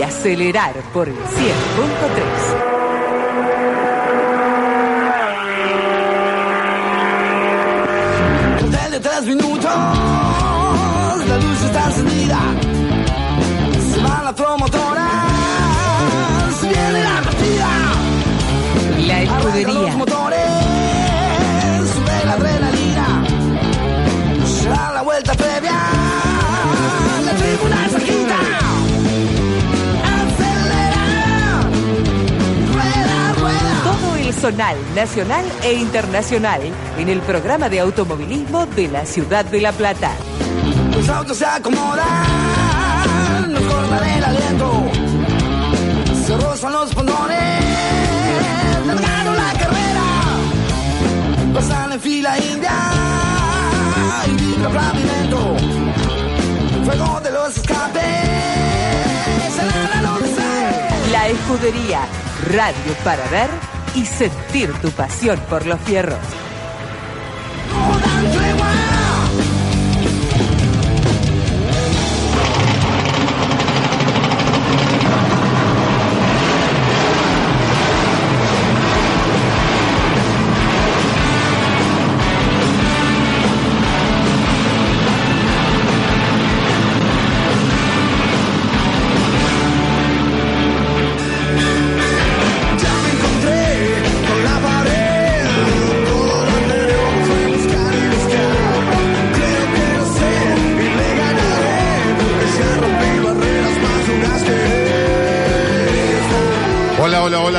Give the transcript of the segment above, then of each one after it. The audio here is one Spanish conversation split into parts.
y acelerar por el 100.3. Desde 3 minutos, la luz está encendida. Se van las promotoras, viene la partida. La escudería. Los motores, sube la adrenalina. Se da la vuelta previa, la tribuna se agita. Acelera, rueda, rueda. Todo el zonal nacional e internacional en el programa de automovilismo de la ciudad de La Plata. Los autos se acomodan, nos cortan el aliento. Se rozan los pondones, nos ganan la carrera. Pasan en fila india. La escudería, radio para ver y sentir tu pasión por los fierros.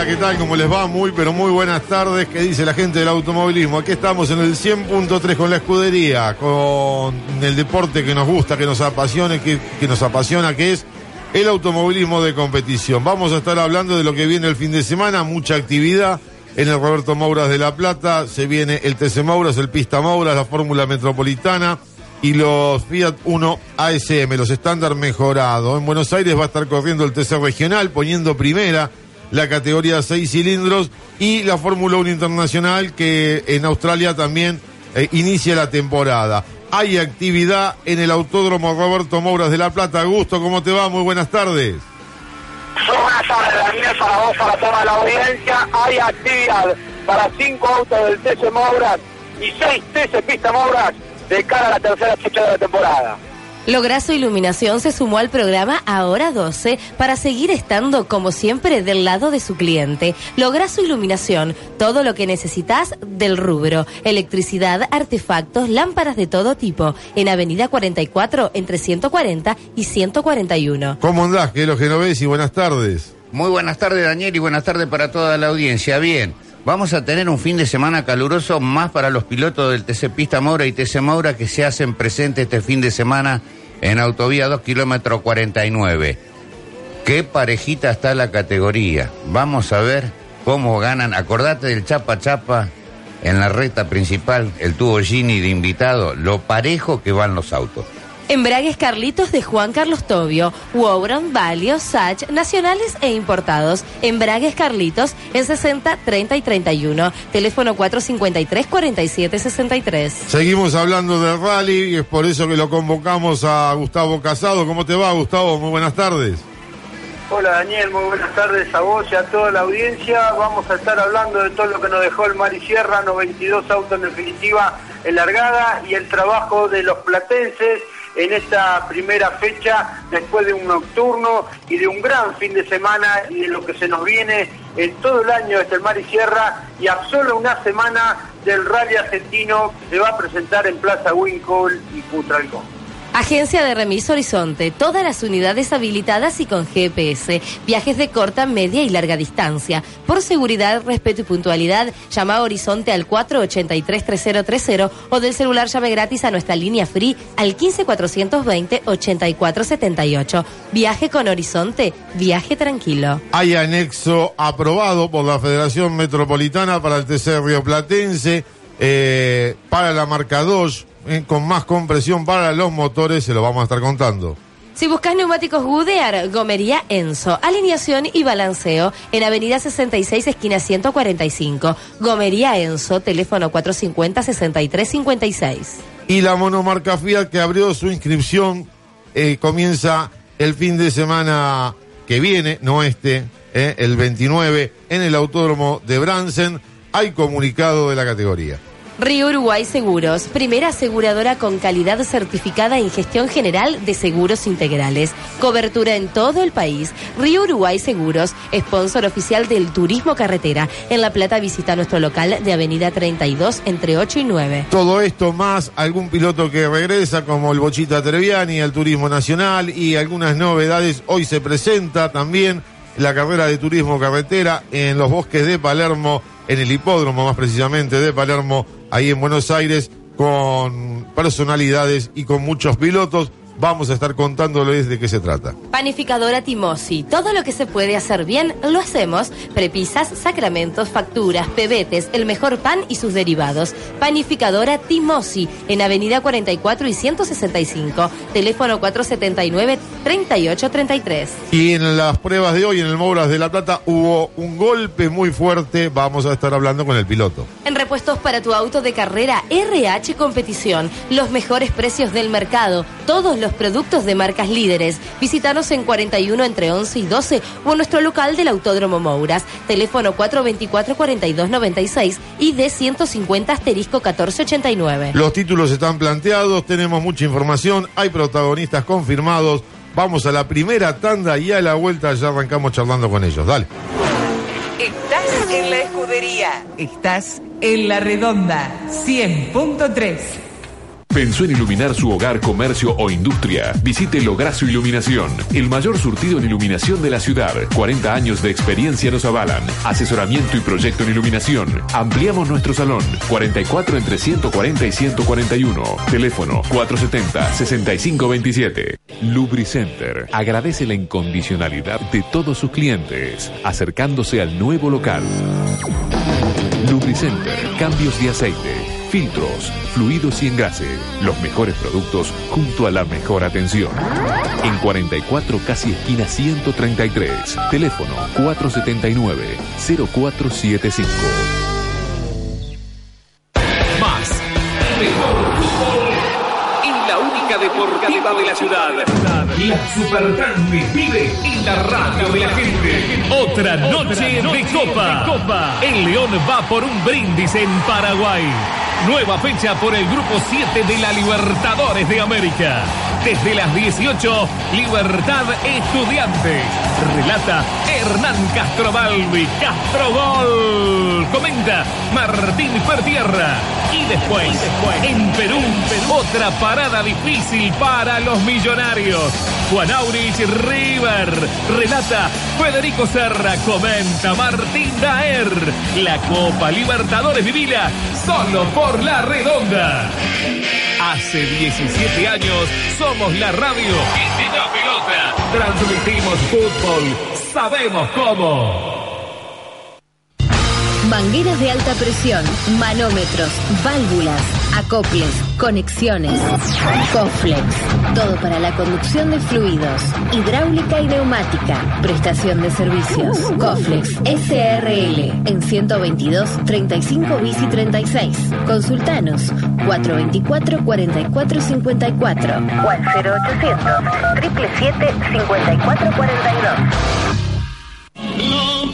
¿Qué tal? ¿Cómo les va? Muy, pero muy buenas tardes. ¿Qué dice la gente del automovilismo? Aquí estamos en el 100.3 con la escudería, con el deporte que nos gusta, que nos apasiona, que es el automovilismo de competición. Vamos a estar hablando de lo que viene el fin de semana, mucha actividad en el Roberto Mouras de La Plata. Se viene el TC Mouras, el Pista Mouras, la Fórmula Metropolitana y los Fiat Uno ASM, los estándar mejorado. En Buenos Aires va a estar corriendo el TC Regional, poniendo primera la categoría 6 cilindros, y la Fórmula 1 Internacional, que en Australia también inicia la temporada. Hay actividad en el Autódromo Roberto Mouras de La Plata. Augusto, ¿cómo te va? Muy buenas tardes. Buenas tardes, Daniel, para vos, para toda la audiencia. Hay actividad para 5 autos del TC Mouras y 6 TC Pista Mouras de cara a la tercera fecha de la temporada. Lograzo Iluminación se sumó al programa Ahora 12 para seguir estando, como siempre, del lado de su cliente. Lograzo Iluminación, todo lo que necesitas del rubro. Electricidad, artefactos, lámparas de todo tipo. En Avenida 44, entre 140 y 141. ¿Cómo andás, Gelo Genovesi? Buenas tardes. Muy buenas tardes, Daniel, y buenas tardes para toda la audiencia. Bien. Vamos a tener un fin de semana caluroso más para los pilotos del TC Pista Moura y TC Moura que se hacen presentes este fin de semana en Autovía 2, kilómetro 49. Qué parejita está la categoría. Vamos a ver cómo ganan. Acordate del chapa chapa en la recta principal, el tubo Gini de invitado, lo parejo que van los autos. Embragues Carlitos de Juan Carlos Tobio, Wobron, Valio, Sach, nacionales e importados. Embragues Carlitos en 60, 30 y 31. Teléfono 453 47 63. Seguimos hablando del rally y es por eso que lo convocamos a Gustavo Casado. ¿Cómo te va, Gustavo? Muy buenas tardes. Hola, Daniel, muy buenas tardes a vos y a toda la audiencia. Vamos a estar hablando de todo lo que nos dejó el Mari Sierra, 92 autos en definitiva en largada y el trabajo de los platenses en esta primera fecha, después de un nocturno y de un gran fin de semana y de lo que se nos viene en todo el año desde el Mari Sierra y a solo una semana del rally argentino que se va a presentar en Plaza Wincol y Putralcón. Agencia de Remis Horizonte, todas las unidades habilitadas y con GPS, viajes de corta, media y larga distancia. Por seguridad, respeto y puntualidad, llama a Horizonte al 483-3030 o del celular llame gratis a nuestra línea free al 15-420-8478. Viaje con Horizonte, viaje tranquilo. Hay anexo aprobado por la Federación Metropolitana para el TC Rioplatense, para la marca 2. Con más compresión para los motores, se lo vamos a estar contando. Si buscas neumáticos Goodyear, Gomería Enzo, alineación y balanceo en Avenida 66, esquina 145. Gomería Enzo, teléfono 450-6356. Y la monomarca Fiat, que abrió su inscripción, comienza el fin de semana que viene, no este, el 29, en el Autódromo de Bransen. Hay comunicado de la categoría. Río Uruguay Seguros, primera aseguradora con calidad certificada en gestión general de seguros integrales. Cobertura en todo el país. Río Uruguay Seguros, sponsor oficial del Turismo Carretera. En La Plata visita nuestro local de Avenida 32 entre 8 y 9. Todo esto más algún piloto que regresa como el Bochita Treviani, el Turismo Nacional y algunas novedades. Hoy se presenta también la carrera de Turismo Carretera en los bosques de Palermo, en el hipódromo más precisamente de Palermo, ahí en Buenos Aires, con personalidades y con muchos pilotos. Vamos a estar contándoles de qué se trata. Panificadora Timosi, todo lo que se puede hacer bien, lo hacemos. Prepisas, sacramentos, facturas, pebetes, el mejor pan y sus derivados. Panificadora Timosi, en Avenida 44 y 165, teléfono 479-3833. Y en las pruebas de hoy, en el Mouras de La Plata, hubo un golpe muy fuerte. Vamos a estar hablando con el piloto. En repuestos para tu auto de carrera, RH Competición, los mejores precios del mercado, todos los productos de marcas líderes. Visítanos en 41 entre 11 y 12 o en nuestro local del Autódromo Mouras. Teléfono 424-4296 y D150-1489. Los títulos están planteados, tenemos mucha información, hay protagonistas confirmados. Vamos a la primera tanda y a la vuelta ya arrancamos charlando con ellos. Dale. Estás en la escudería. Estás en La Redonda 100.3. ¿Pensó en iluminar su hogar, comercio o industria? Visite Lograso Iluminación, el mayor surtido en iluminación de la ciudad. 40 años de experiencia nos avalan. Asesoramiento y proyecto en iluminación. Ampliamos nuestro salón. 44 entre 140 y 141. Teléfono 470-6527. Lubricenter agradece la incondicionalidad de todos sus clientes, acercándose al nuevo local. Lubricenter, cambios de aceite, filtros, fluidos y engrase. Los mejores productos junto a la mejor atención. En 44 casi esquina 133. Teléfono 479-0475. Más. En la única deportiva de la ciudad. La Supertransmis vive en la radio de la gente. Otra noche de Copa. El León va por un brindis en Paraguay. Nueva fecha por el Grupo 7 de la Libertadores de América. Desde las 18, Libertad Estudiantes. Relata Hernán Castrovaldi, Castro Gol. Comenta Martín Pertierra. Y después en Perú, otra parada difícil para los millonarios. Juan Aurich River. Relata Federico Serra. Comenta Martín Daer. La Copa Libertadores vivila solo por La Redonda. Hace 17 años somos la radio que te da pelota. Transmitimos fútbol. Sabemos cómo. Mangueras de alta presión, manómetros, válvulas, acoples, conexiones, Coflex. Todo para la conducción de fluidos, hidráulica y neumática. Prestación de servicios. Coflex SRL en 122 35 bici 36. Consultanos 424 44 54 o al 0800 777 54 42.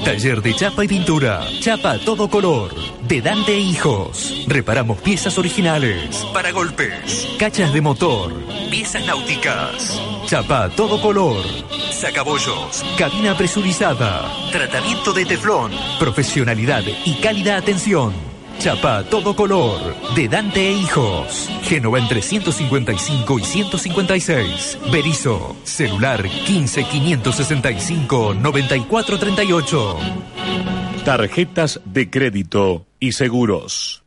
Taller de chapa y pintura. Chapa a todo color. De Dante e Hijos. Reparamos piezas originales, paragolpes, cachas de motor, piezas náuticas. Chapa a todo color. Sacabollos. Cabina presurizada. Tratamiento de teflón. Profesionalidad y cálida atención. Chapa a todo color. De Dante e Hijos. Génova entre 155 y 156. Berizo. Celular 15 565 94 38. Tarjetas de crédito y seguros.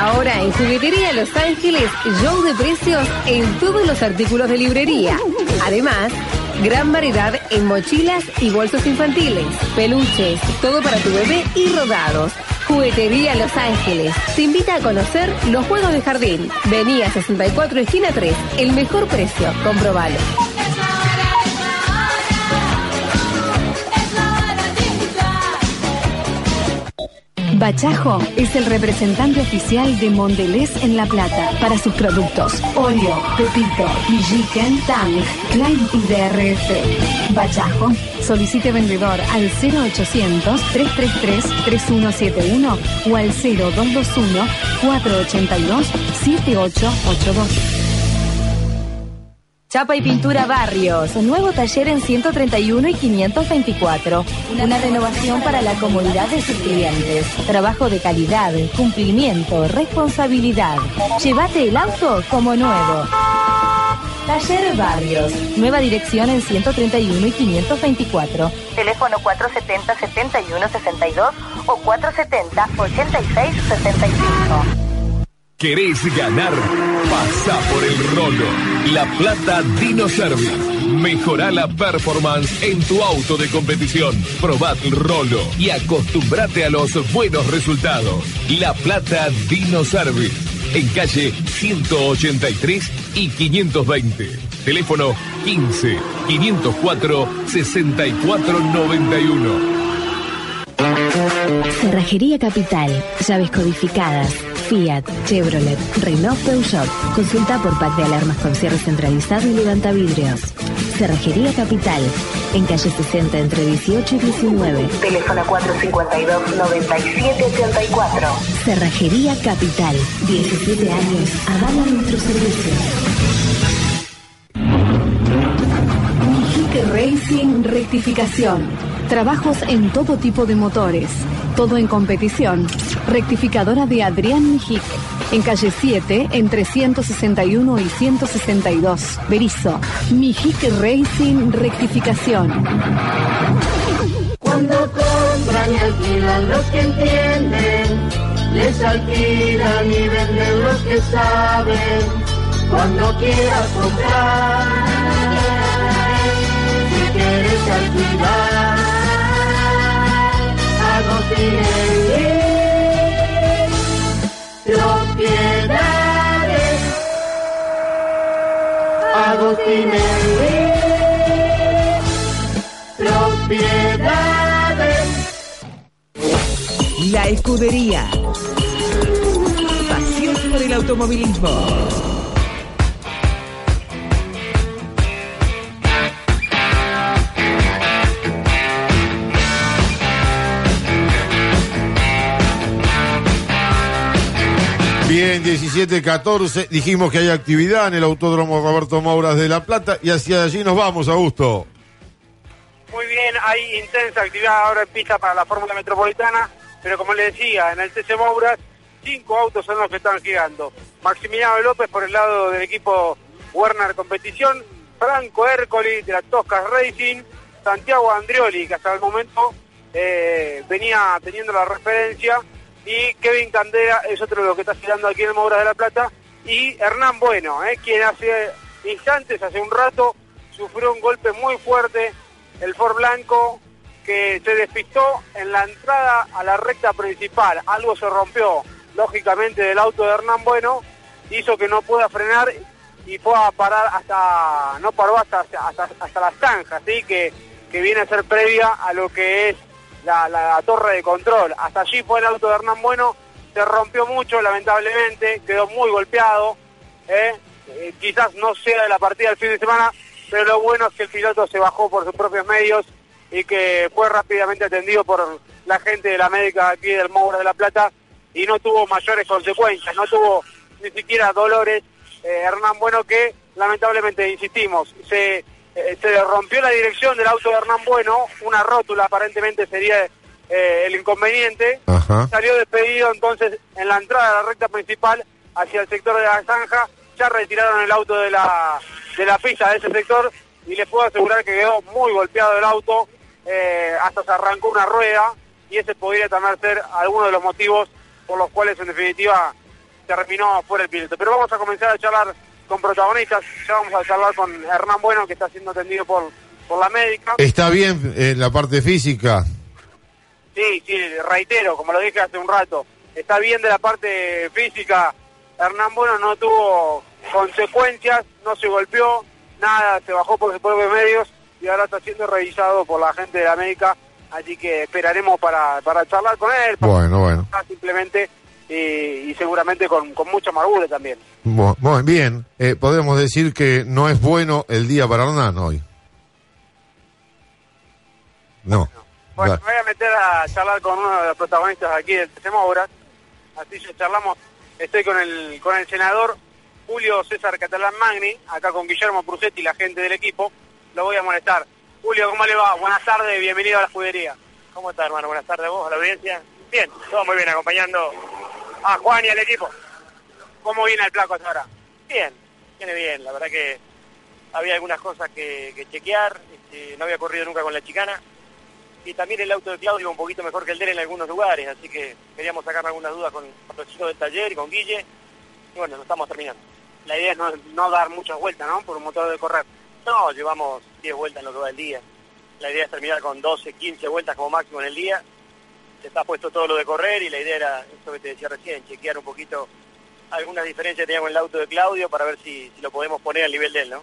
Ahora en Juguetería Los Ángeles, show de precios en todos los artículos de librería. Además, gran variedad en mochilas y bolsos infantiles, peluches, todo para tu bebé y rodados. Juguetería Los Ángeles te invita a conocer los juegos de jardín. Vení a 64 esquina 3, el mejor precio, comprobalo. Bachajo es el representante oficial de Mondelez en La Plata para sus productos Oreo, Pepito, Milliken, Tang, Klein y DRF. Bachajo. Solicite vendedor al 0800-333-3171 o al 0221-482-7882. Chapa y Pintura Barrios, un nuevo taller en 131 y 524. Una renovación para la comodidad de sus clientes. Trabajo de calidad, cumplimiento, responsabilidad. Llévate el auto como nuevo. Taller Barrios, nueva dirección en 131 y 524. Teléfono 470-7162 o 470-8665. ¿Querés ganar? Pasá por el rolo. La Plata Dino Service. Mejorá la performance en tu auto de competición. Probá el rolo y acostúmbrate a los buenos resultados. La Plata Dino Service. En calle 183 y 520. Teléfono 15-504-6491. Cerrajería Capital. Llaves codificadas. Fiat, Chevrolet, Renault, Peugeot. Consulta por pack de alarmas con cierre centralizado y levantavidrios. Cerrajería Capital, en calle 60 entre 18 y 19. Teléfono 452-9784. Cerrajería Capital, 17 años, avala nuestro servicio. Mijic Racing Rectificación. Trabajos en todo tipo de motores. Todo en competición. Rectificadora de Adrián Mijic. En calle 7, entre 161 y 162. Berizo. Mijic Racing Rectificación. Cuando compran y alquilan los que entienden, les alquilan y venden los que saben. Cuando quieras comprar, si quieres alquilar, Propiedades Agustín Propiedades. La Escudería. Pasión por el automovilismo. Bien, 17-14, dijimos que hay actividad en el Autódromo Roberto Mouras de La Plata y hacia allí nos vamos, Augusto. Muy bien, hay intensa actividad ahora en pista para la Fórmula Metropolitana, pero como les decía, en el TC Mouras, 5 autos son los que están girando. Maximiliano López por el lado del equipo Werner Competición, Franco Hércoli de la Tosca Racing, Santiago Andrioli, que hasta el momento venía teniendo la referencia, y Kevin Candera es otro de los que está girando aquí en el Mouras de La Plata, y Hernán Bueno, quien hace instantes, hace un rato, sufrió un golpe muy fuerte, el Ford Blanco, que se despistó en la entrada a la recta principal, algo se rompió, lógicamente, del auto de Hernán Bueno, hizo que no pueda frenar y fue a parar hasta, no paró hasta la zanja, ¿sí? que viene a ser previa a lo que es la torre de control. Hasta allí fue el auto de Hernán Bueno, se rompió mucho, lamentablemente, quedó muy golpeado, quizás no sea de la partida del fin de semana, pero lo bueno es que el piloto se bajó por sus propios medios y que fue rápidamente atendido por la gente de la médica aquí del Mouras de La Plata y no tuvo mayores consecuencias, no tuvo ni siquiera dolores. Hernán Bueno, que lamentablemente, insistimos, se rompió la dirección del auto de Hernán Bueno, una rótula aparentemente sería el inconveniente. Ajá. Salió despedido entonces en la entrada de la recta principal hacia el sector de la zanja, ya retiraron el auto de la pista de ese sector y les puedo asegurar que quedó muy golpeado el auto, hasta se arrancó una rueda y ese podría también ser alguno de los motivos por los cuales en definitiva terminó fuera el piloto. Pero vamos a comenzar a charlar con protagonistas, ya vamos a charlar con Hernán Bueno, que está siendo atendido por la médica. ¿Está bien en la parte física? Sí, reitero, como lo dije hace un rato, está bien de la parte física. Hernán Bueno no tuvo consecuencias, no se golpeó, nada, se bajó por sus propios medios y ahora está siendo revisado por la gente de la médica así que esperaremos para charlar con él. Bueno. Simplemente, y seguramente con mucho amargura también. Bueno, bien, podemos decir que no es bueno el día para Hernán hoy. No. Bueno, me voy a meter a charlar con uno de los protagonistas aquí del Tesemobras. Así que charlamos. Estoy con el senador Julio César Catalán Magni, acá con Guillermo Prusetti, la gente del equipo. Lo voy a molestar. Julio, ¿cómo le va? Buenas tardes, bienvenido a la escudería. ¿Cómo está, hermano? Buenas tardes a vos, a la audiencia. Bien, todo muy bien, acompañando a Juan y al equipo. ¿Cómo viene el placo hasta ahora? Bien, la verdad que había algunas cosas que chequear, no había corrido nunca con la chicana. Y también el auto de Claudio iba un poquito mejor que el de él en algunos lugares, así que queríamos sacar algunas dudas con los chicos del taller y con Guille. Y bueno, lo estamos terminando. La idea es no dar muchas vueltas, ¿no? Por un motor de correr. No, llevamos 10 vueltas en lo que va del día. La idea es terminar con 12, 15 vueltas como máximo en el día. Se está puesto todo lo de correr y la idea era, eso que te decía recién, chequear un poquito algunas diferencias que teníamos en el auto de Claudio para ver si lo podemos poner al nivel de él, ¿no?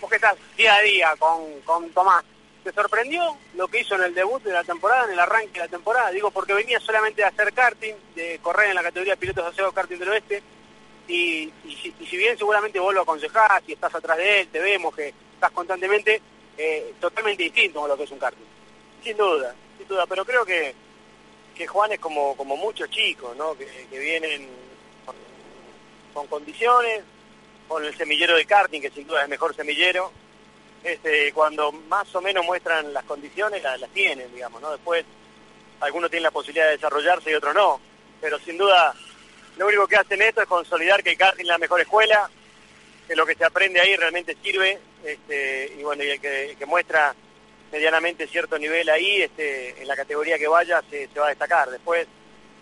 Vos que estás día a día con Tomás. ¿Te sorprendió lo que hizo en el debut de la temporada, en el arranque de la temporada? Digo, porque venía solamente de hacer karting, de correr en la categoría de pilotos de asociados karting del oeste, y si bien seguramente vos lo aconsejás y estás atrás de él, te vemos que estás constantemente, totalmente distinto a lo que es un karting. Sin duda, pero creo que Juan es como muchos chicos, ¿no? Que vienen con condiciones, con el semillero de karting, que sin duda es el mejor semillero. Cuando más o menos muestran las condiciones, las tienen, digamos, ¿no? Después, algunos tienen la posibilidad de desarrollarse y otros no. Pero sin duda, lo único que hacen esto es consolidar que el karting es la mejor escuela, que lo que se aprende ahí realmente sirve, y bueno, y el que muestra medianamente cierto nivel ahí, en la categoría que vaya, se va a destacar. Después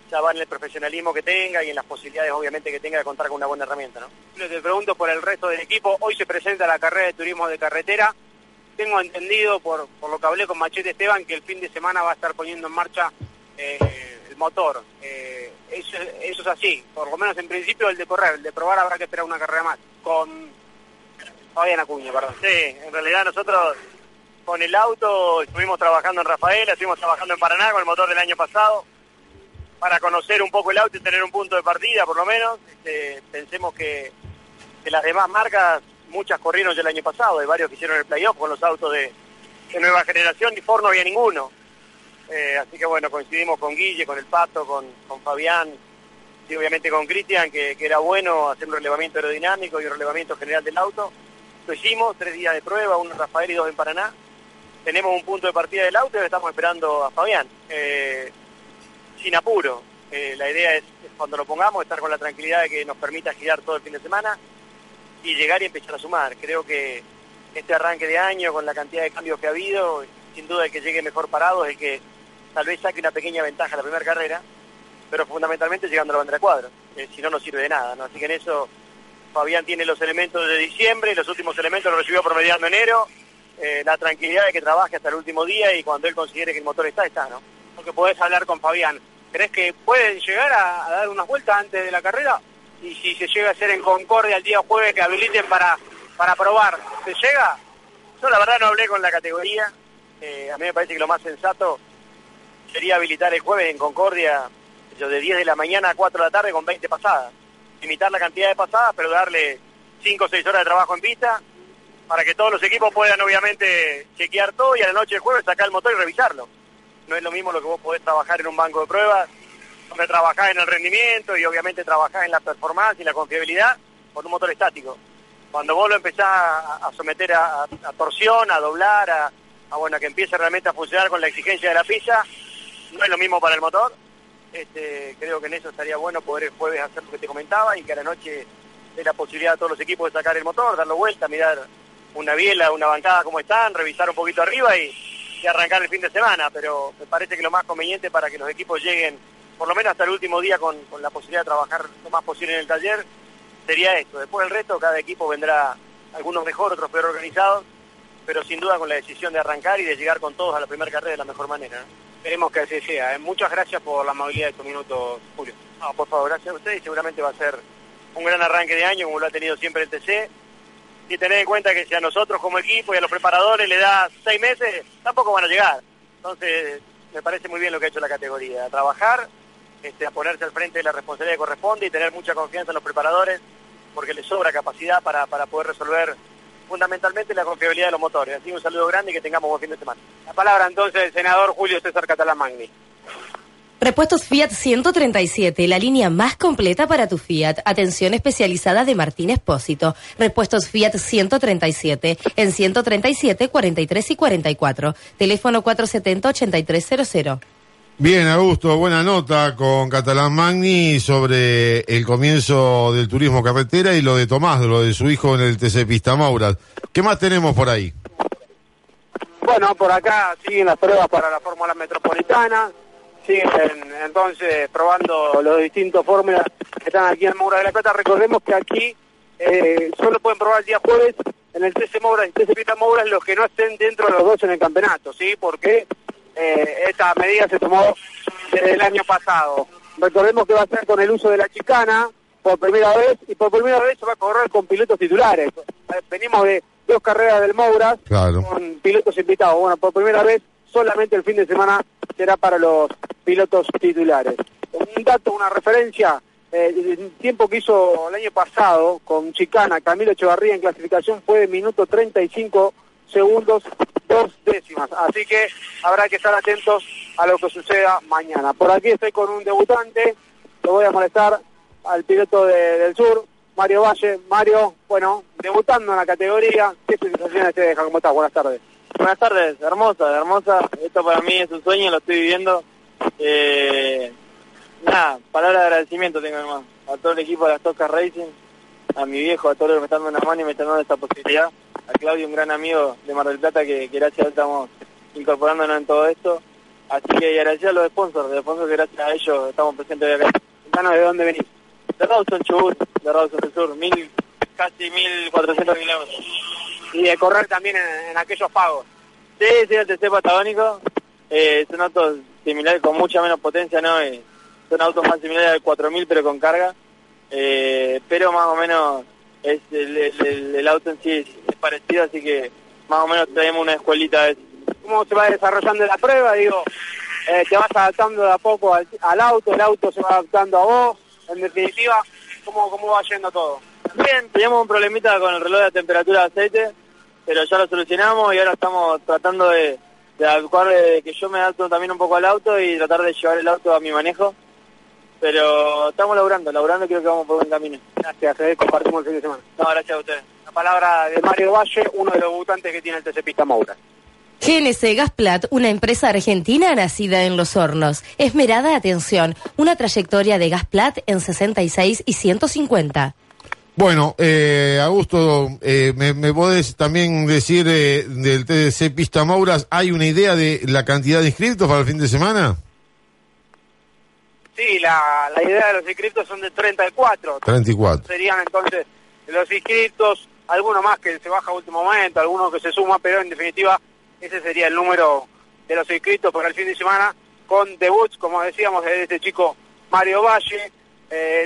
ya va en el profesionalismo que tenga y en las posibilidades, obviamente, que tenga de contar con una buena herramienta, ¿no? Te pregunto por el resto del equipo. Hoy se presenta la carrera de turismo de carretera. Tengo entendido, por lo que hablé con Machete Esteban, que el fin de semana va a estar poniendo en marcha el motor. Eso es así. Por lo menos en principio el de correr, el de probar, habrá que esperar una carrera más. Con Fabián Acuña, perdón. Sí, en realidad nosotros con el auto estuvimos trabajando en Rafaela, estuvimos trabajando en Paraná con el motor del año pasado, para conocer un poco el auto y tener un punto de partida, por lo menos. Pensemos que las demás marcas, muchas corrieron ya el año pasado, hay varios que hicieron el playoff con los autos de nueva generación, y Ford no había ninguno. Así que bueno, coincidimos con Guille, con el Pato, con Fabián, y obviamente con Cristian, que era bueno hacer un relevamiento aerodinámico y un relevamiento general del auto. Lo hicimos, 3 días de prueba, uno en Rafael y 2 en Paraná. Tenemos un punto de partida del auto y ahora estamos esperando a Fabián. Sin apuro, la idea es cuando lo pongamos estar con la tranquilidad de que nos permita girar todo el fin de semana y llegar y empezar a sumar. Creo que este arranque de año, con la cantidad de cambios que ha habido, sin duda el que llegue mejor parado es el que tal vez saque una pequeña ventaja a la primera carrera, pero fundamentalmente llegando a la bandera cuadro, si no sirve de nada, ¿no? Así que en eso Fabián tiene los elementos de diciembre, los últimos elementos los recibió promediando enero, la tranquilidad de que trabaje hasta el último día y cuando él considere que el motor está, ¿no? Que podés hablar con Fabián, ¿crees que pueden llegar a dar unas vueltas antes de la carrera? Y si se llega a hacer en Concordia el día jueves, que habiliten para probar, ¿se llega? Yo la verdad no hablé con la categoría, a mí me parece que lo más sensato sería habilitar el jueves en Concordia, de 10 de la mañana a 4 de la tarde con 20 pasadas, limitar la cantidad de pasadas, pero darle 5 o 6 horas de trabajo en pista, para que todos los equipos puedan obviamente chequear todo y a la noche del jueves sacar el motor y revisarlo. No es lo mismo lo que vos podés trabajar en un banco de pruebas, donde trabajás en el rendimiento y obviamente trabajás en la performance y la confiabilidad con un motor estático. Cuando vos lo empezás a someter a torsión, a doblar, a que empiece realmente a funcionar con la exigencia de la pista, no es lo mismo para el motor. Creo que en eso estaría bueno poder el jueves hacer lo que te comentaba y que a la noche dé la posibilidad a todos los equipos de sacar el motor, darlo vuelta, mirar una biela, una bancada como están, revisar un poquito arriba y arrancar el fin de semana, pero me parece que lo más conveniente para que los equipos lleguen por lo menos hasta el último día con la posibilidad de trabajar lo más posible en el taller sería esto. Después del resto, cada equipo vendrá, algunos mejor, otros peor organizados, pero sin duda con la decisión de arrancar y de llegar con todos a la primera carrera de la mejor manera, ¿no? Esperemos que así sea, ¿eh? Muchas gracias por la amabilidad de tu minuto, Julio. No, por favor, gracias a ustedes. Seguramente va a ser un gran arranque de año como lo ha tenido siempre el TC. Y tener en cuenta que si a nosotros como equipo y a los preparadores le da 6 meses, tampoco van a llegar. Entonces, me parece muy bien lo que ha hecho la categoría, a trabajar, a ponerse al frente de la responsabilidad que corresponde y tener mucha confianza en los preparadores, porque les sobra capacidad para poder resolver fundamentalmente la confiabilidad de los motores. Así que un saludo grande y que tengamos buen fin de semana. La palabra entonces del senador Julio César Catalán Magni. Repuestos Fiat 137, la línea más completa para tu Fiat. Atención especializada de Martín Espósito. Repuestos Fiat 137, en 137, 43 y 44. Teléfono 470-8300. Bien, Augusto, buena nota con Catalán Magni sobre el comienzo del turismo carretera y lo de Tomás, lo de su hijo en el TC Pista Mauras. ¿Qué más tenemos por ahí? Bueno, por acá siguen las pruebas para la Fórmula Metropolitana. Siguen entonces probando los distintos fórmulas que están aquí en Moura de la Plata. Recordemos que aquí solo pueden probar el día jueves en el TC Moura y TC Pista Mouras los que no estén dentro de los dos en el campeonato, ¿sí? Porque esta medida se tomó desde el año pasado. Recordemos que va a ser con el uso de la chicana por primera vez, y por primera vez se va a correr con pilotos titulares. Venimos de dos carreras del Mouras, claro, con pilotos invitados. Bueno, por primera vez solamente el fin de semana será para los pilotos titulares. Un dato, una referencia, el tiempo que hizo el año pasado con chicana Camilo Echevarría en clasificación fue de minuto 35 segundos 2 décimas, así que habrá que estar atentos a lo que suceda mañana. Por aquí estoy con un debutante, lo voy a molestar al piloto del sur, Mario Valle. Mario, bueno, debutando en la categoría, ¿qué sensaciones te deja? ¿Cómo estás? Buenas tardes. Buenas tardes, hermosa, hermosa. Esto para mí es un sueño, lo estoy viviendo. Nada, palabra de agradecimiento tengo nomás a todo el equipo de las Tosca Racing, a mi viejo, a todos los que me están dando una mano y me están dando esta posibilidad, a Claudio, un gran amigo de Mar del Plata, que gracias a él estamos incorporándonos en todo esto. Así que agradecer a los sponsors que gracias a ellos estamos presentes hoy acá. Contanos de dónde venís. De Rawson, Chubut, de Rawson del Sur, casi 1.400 kilómetros. Y de correr también en aquellos pagos. Sí, sí, el TC Patagónico, son autos similares con mucha menos potencia, ¿no? Son autos más similares al 4000 pero con carga, pero más o menos es el auto en sí es parecido, así que más o menos traemos una escuelita. ¿Cómo se va desarrollando la prueba? Digo, te vas adaptando de a poco al auto, el auto se va adaptando a vos, en definitiva, ¿cómo va yendo todo? Bien, teníamos un problemita con el reloj de temperatura de aceite, pero ya lo solucionamos y ahora estamos tratando de adecuar, de que yo me adapto también un poco al auto y tratar de llevar el auto a mi manejo. Pero estamos laburando y creo que vamos por buen camino. Gracias, Fede, compartimos el fin de semana. No, gracias a ustedes. La palabra de Mario Valle, uno de los debutantes que tiene el TC Pista Mouras. GNC Gasplat, una empresa argentina nacida en Los Hornos. Esmerada atención, una trayectoria de Gasplat en 66 y 150. Bueno, Augusto, ¿me podés también decir del TDC Pista Mouras, hay una idea de la cantidad de inscriptos para el fin de semana? Sí, la idea de los inscriptos son de 34. 34. Serían entonces los inscriptos, algunos más que se baja a último momento, algunos que se suman, pero en definitiva ese sería el número de los inscriptos para el fin de semana, con debuts, como decíamos, de este chico Mario Valle.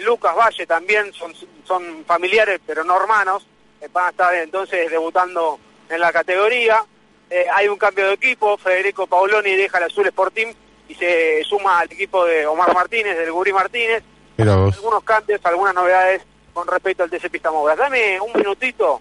Lucas Valle también, son familiares pero no hermanos, van a estar entonces debutando en la categoría. Hay un cambio de equipo, Federico Paoloni deja el Azul Sporting y se suma al equipo de Omar Martínez, del Gurí Martínez. Algunos cambios, algunas novedades con respecto al TC Pista Mouras. Dame un minutito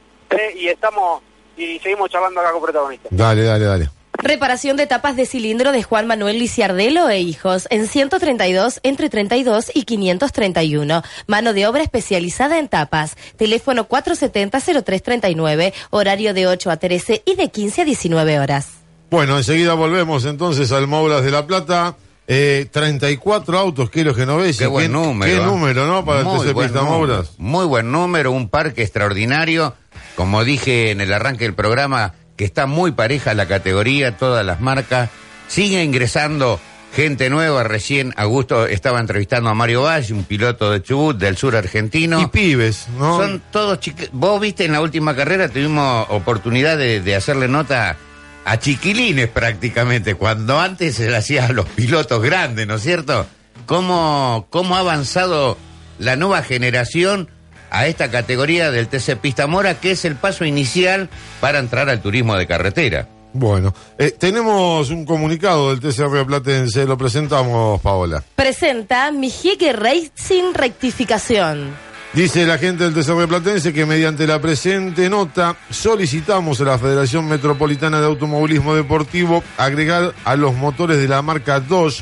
y seguimos charlando acá con protagonistas. Dale. Reparación de tapas de cilindro de Juan Manuel Liciardelo e hijos en 132 entre 32 y 531. Mano de obra especializada en tapas. Teléfono 470-0339. Horario de 8 a 13 y de 15 a 19 horas. Bueno, enseguida volvemos entonces al Mouras de la Plata. 34 autos, kilos genoveses. Qué buen número, ¿no? Para el TC Pista Mouras. Muy buen número, un parque extraordinario. Como dije en el arranque del programa, que está muy pareja la categoría, todas las marcas, sigue ingresando gente nueva. Recién Augusto estaba entrevistando a Mario Valle, un piloto de Chubut, del sur argentino. Y pibes, ¿no? Son todos chiquitos. Vos viste, en la última carrera tuvimos oportunidad de hacerle nota a chiquilines prácticamente, cuando antes se le hacía a los pilotos grandes, ¿no es cierto? ¿Cómo ha avanzado la nueva generación a esta categoría del TC Pista Mouras, que es el paso inicial para entrar al turismo de carretera? Bueno, tenemos un comunicado del TCR Platense, lo presentamos, Paola. Presenta Mijic Racing Rectificación. Dice la gente del TCR Platense que mediante la presente nota solicitamos a la Federación Metropolitana de Automovilismo Deportivo agregar a los motores de la marca Dodge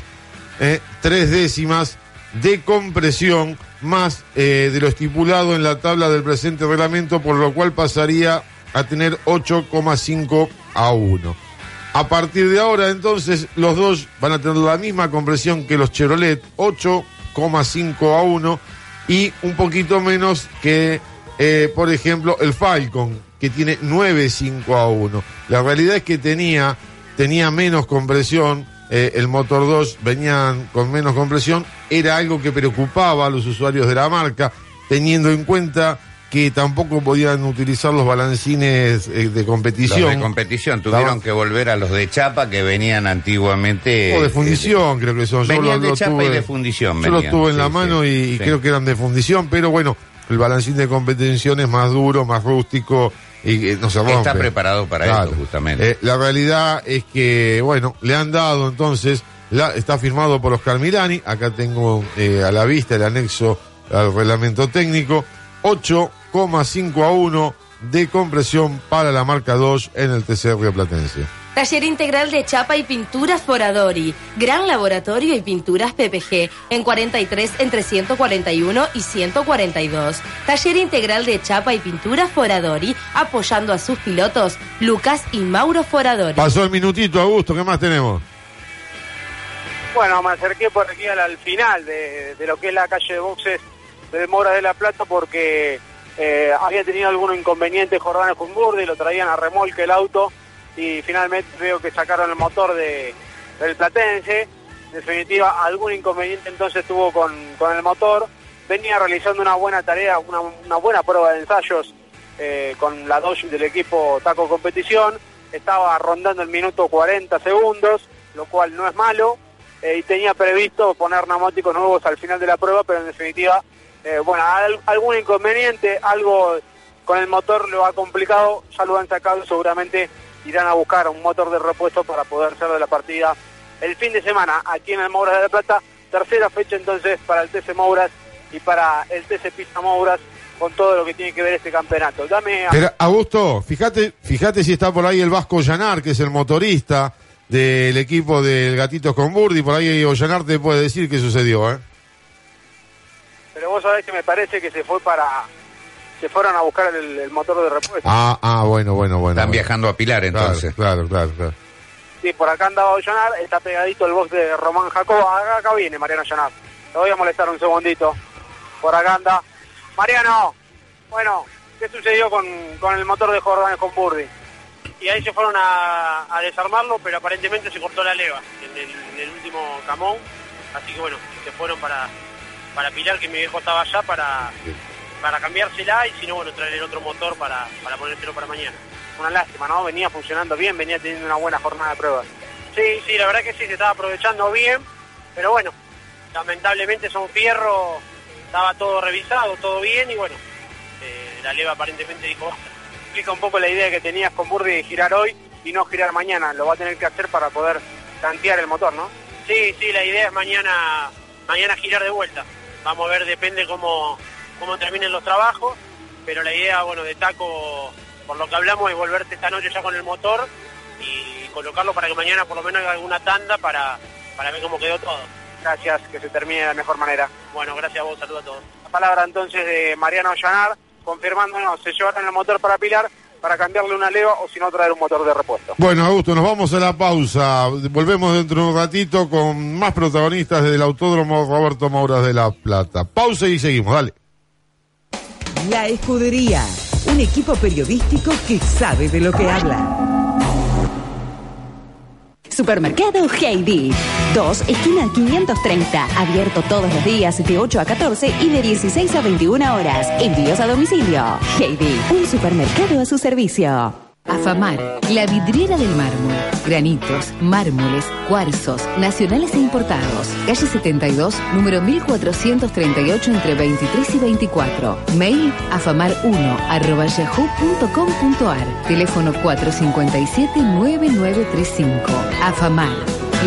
3 décimas de compresión más de lo estipulado en la tabla del presente reglamento, por lo cual pasaría a tener 8,5 a 1. A partir de ahora, entonces, los Dodge van a tener la misma compresión que los Chevrolet, 8,5 a 1, y un poquito menos que, por ejemplo, el Falcon, que tiene 9,5 a 1. La realidad es que tenía menos compresión, el motor 2 venían con menos compresión, era algo que preocupaba a los usuarios de la marca, teniendo en cuenta que tampoco podían utilizar los balancines de competición. Los de competición tuvieron que volver a los de chapa que venían antiguamente... O de fundición, creo que son. Yo venían de chapa y de fundición. Yo los tuve en la mano y creo que eran de fundición, pero bueno, el balancín de competición es más duro, más rústico y no se rompe. Está preparado para esto, justamente. La realidad es que, bueno, le han dado entonces, está firmado por Oscar Milani, acá tengo a la vista el anexo al reglamento técnico, 8,5 a 1 de compresión para la marca 2 en el TCR Platense. Taller integral de chapa y pinturas Foradori, gran laboratorio y pinturas PPG, en 43 entre 141 y 142. Taller integral de chapa y pinturas Foradori, apoyando a sus pilotos Lucas y Mauro Foradori. Pasó el minutito, Augusto, ¿qué más tenemos? Bueno, me acerqué por aquí al final de lo que es la calle de boxes de Moras de la Plata, porque había tenido algún inconveniente Jordana Cumburdi, lo traían a remolque el auto y finalmente veo que sacaron el motor del Platense. En definitiva, algún inconveniente entonces tuvo con el motor. Venía realizando una buena tarea, una buena prueba de ensayos con la Dodge del equipo Taco Competición. Estaba rondando el minuto 40 segundos, lo cual no es malo, y tenía previsto poner neumáticos nuevos al final de la prueba, pero en definitiva... algún inconveniente, algo con el motor lo ha complicado, ya lo han sacado, seguramente irán a buscar un motor de repuesto para poder hacer de la partida el fin de semana aquí en el Mouras de la Plata. Tercera fecha entonces para el TC Mouras y para el TC Pista Mouras con todo lo que tiene que ver este campeonato. Pero, Augusto, fíjate si está por ahí el Vasco Llanar, que es el motorista del equipo del Gatitos con Burdi, por ahí Llanar te puede decir qué sucedió, Pero vos sabés que me parece que se fueron a buscar el motor de repuesto. Bueno. Están viajando a Pilar, entonces. Claro. Sí, por acá andaba Llanar, está pegadito el box de Román Jacoba. Acá viene Mariano Llanar. Lo voy a molestar un segundito. Por acá anda. Mariano, bueno, ¿qué sucedió con el motor de Jordán con Burdi? Y ahí se fueron a desarmarlo, pero aparentemente se cortó la leva en el último camón. Así que bueno, se fueron para Pilar, que mi viejo estaba allá, para cambiársela, y si no, bueno, traer el otro motor para ponérselo para mañana. Una lástima, ¿no? Venía funcionando bien, venía teniendo una buena jornada de pruebas. Sí, la verdad que sí, se estaba aprovechando bien, pero bueno, lamentablemente son fierros, estaba todo revisado, todo bien, y bueno, la leva aparentemente dijo, explica un poco la idea que tenías con Burdi de girar hoy y no girar mañana, lo va a tener que hacer para poder tantear el motor, ¿no? Sí, la idea es mañana girar de vuelta. Vamos a ver, depende cómo terminen los trabajos, pero la idea, bueno, de Taco, por lo que hablamos, es volverte esta noche ya con el motor y colocarlo para que mañana por lo menos haga alguna tanda para ver cómo quedó todo. Gracias, que se termine de la mejor manera. Bueno, gracias a vos, saludos a todos. La palabra entonces de Mariano Llanar, confirmándonos, se llevaron el motor para Pilar para cambiarle una leva o si no traer un motor de repuesto. Bueno, Augusto, nos vamos a la pausa. Volvemos dentro de un ratito con más protagonistas del Autódromo Roberto Mouras de La Plata. Pausa y seguimos, dale. La Escudería, un equipo periodístico que sabe de lo que habla. Supermercado Heidi, 2, esquina 530, abierto todos los días de 8 a 14 y de 16 a 21 horas. Envíos a domicilio. Heidi, un supermercado a su servicio. Afamar, la vidriera del mármol. Granitos, mármoles, cuarzos, nacionales e importados. Calle 72, número 1438 entre 23 y 24. Mail afamar1@yahoo.com.ar. Teléfono 457-9935. Afamar,